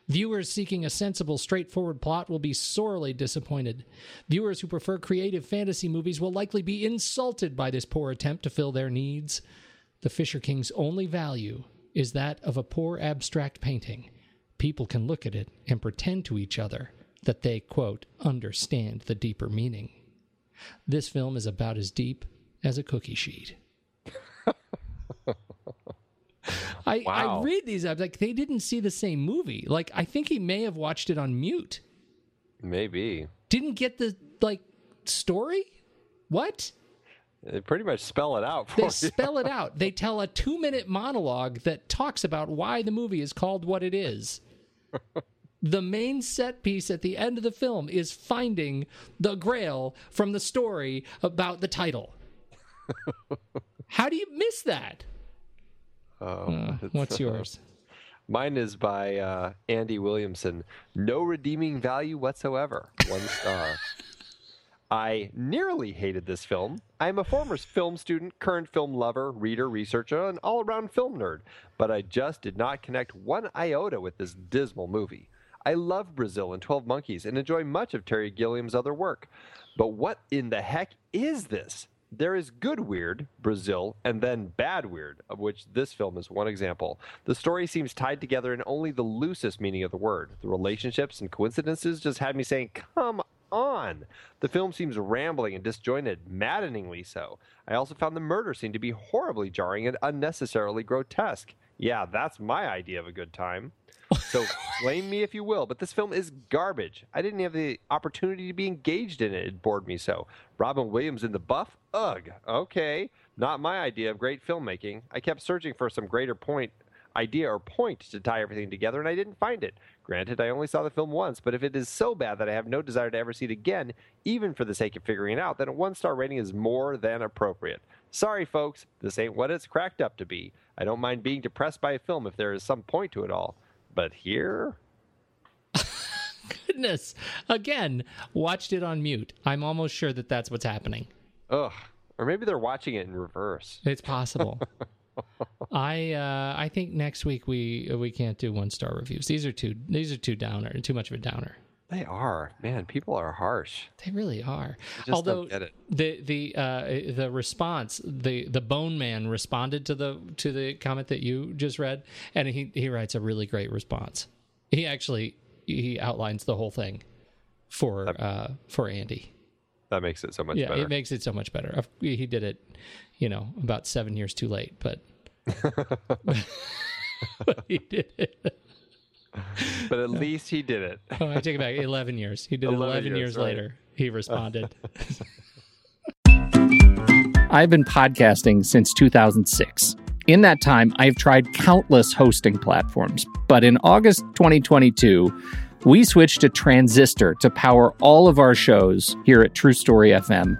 Viewers seeking a sensible, straightforward plot will be sorely disappointed. Viewers who prefer creative fantasy movies will likely be insulted by this poor attempt to fill their needs. The Fisher King's only value is that of a poor abstract painting. People can look at it and pretend to each other that they, quote, understand the deeper meaning. This film is about as deep as a cookie sheet. I read these. I'm like, they didn't see the same movie. Like, I think he may have watched it on mute. Maybe. Didn't get the, like, story? What? They pretty much spell it out for you. They spell it out. They tell a 2-minute monologue that talks about why the movie is called what it is. The main set piece at the end of the film is finding the grail from the story about the title. How do you miss that? What's yours? Mine is by Andy Williamson. No redeeming value whatsoever. 1 star. I nearly hated this film. I am a former film student, current film lover, reader, researcher, and all-around film nerd. But I just did not connect one iota with this dismal movie. I love Brazil and 12 Monkeys and enjoy much of Terry Gilliam's other work. But what in the heck is this? There is good weird, Brazil, and then bad weird, of which this film is one example. The story seems tied together in only the loosest meaning of the word. The relationships and coincidences just had me saying, come on? The film seems rambling and disjointed, maddeningly so. I also found the murder scene to be horribly jarring and unnecessarily grotesque. Yeah, that's my idea of a good time. So blame me if you will, but this film is garbage. I didn't have the opportunity to be engaged in it. It bored me so. Robin Williams in the buff? Ugh. Okay. Not my idea of great filmmaking. I kept searching for some greater idea or point to tie everything together, and I didn't find it. Granted, I only saw the film once, but if it is so bad that I have no desire to ever see it again, even for the sake of figuring it out, then a 1-star rating is more than appropriate. Sorry, folks, this ain't what it's cracked up to be. I don't mind being depressed by a film if there is some point to it all. But here... Goodness. Again, watched it on mute. I'm almost sure that that's what's happening. Ugh. Or maybe they're watching it in reverse. It's possible. I think next week we can't do 1-star reviews. These are too downer, too much of a downer. They are, man. People are harsh. They really are. I just don't get it. The response, the Bone Man responded to the comment that you just read, and he writes a really great response. He outlines the whole thing for Andy. That makes it so much better. Yeah, it makes it so much better. He did it, about 7 years too late, but he did it. But at least he did it. Oh, I take it back. 11 years. He did it 11 years right. Later. He responded. I've been podcasting since 2006. In that time, I've tried countless hosting platforms. But in August 2022, we switched to Transistor to power all of our shows here at True Story FM.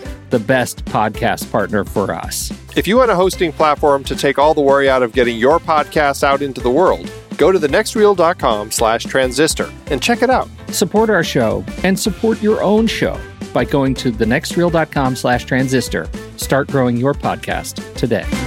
the best podcast partner for us. If you want a hosting platform to take all the worry out of getting your podcast out into the world, go to thenextreel.com/transistor and check it out. Support our show and support your own show by going to thenextreel.com/transistor. Start growing your podcast today.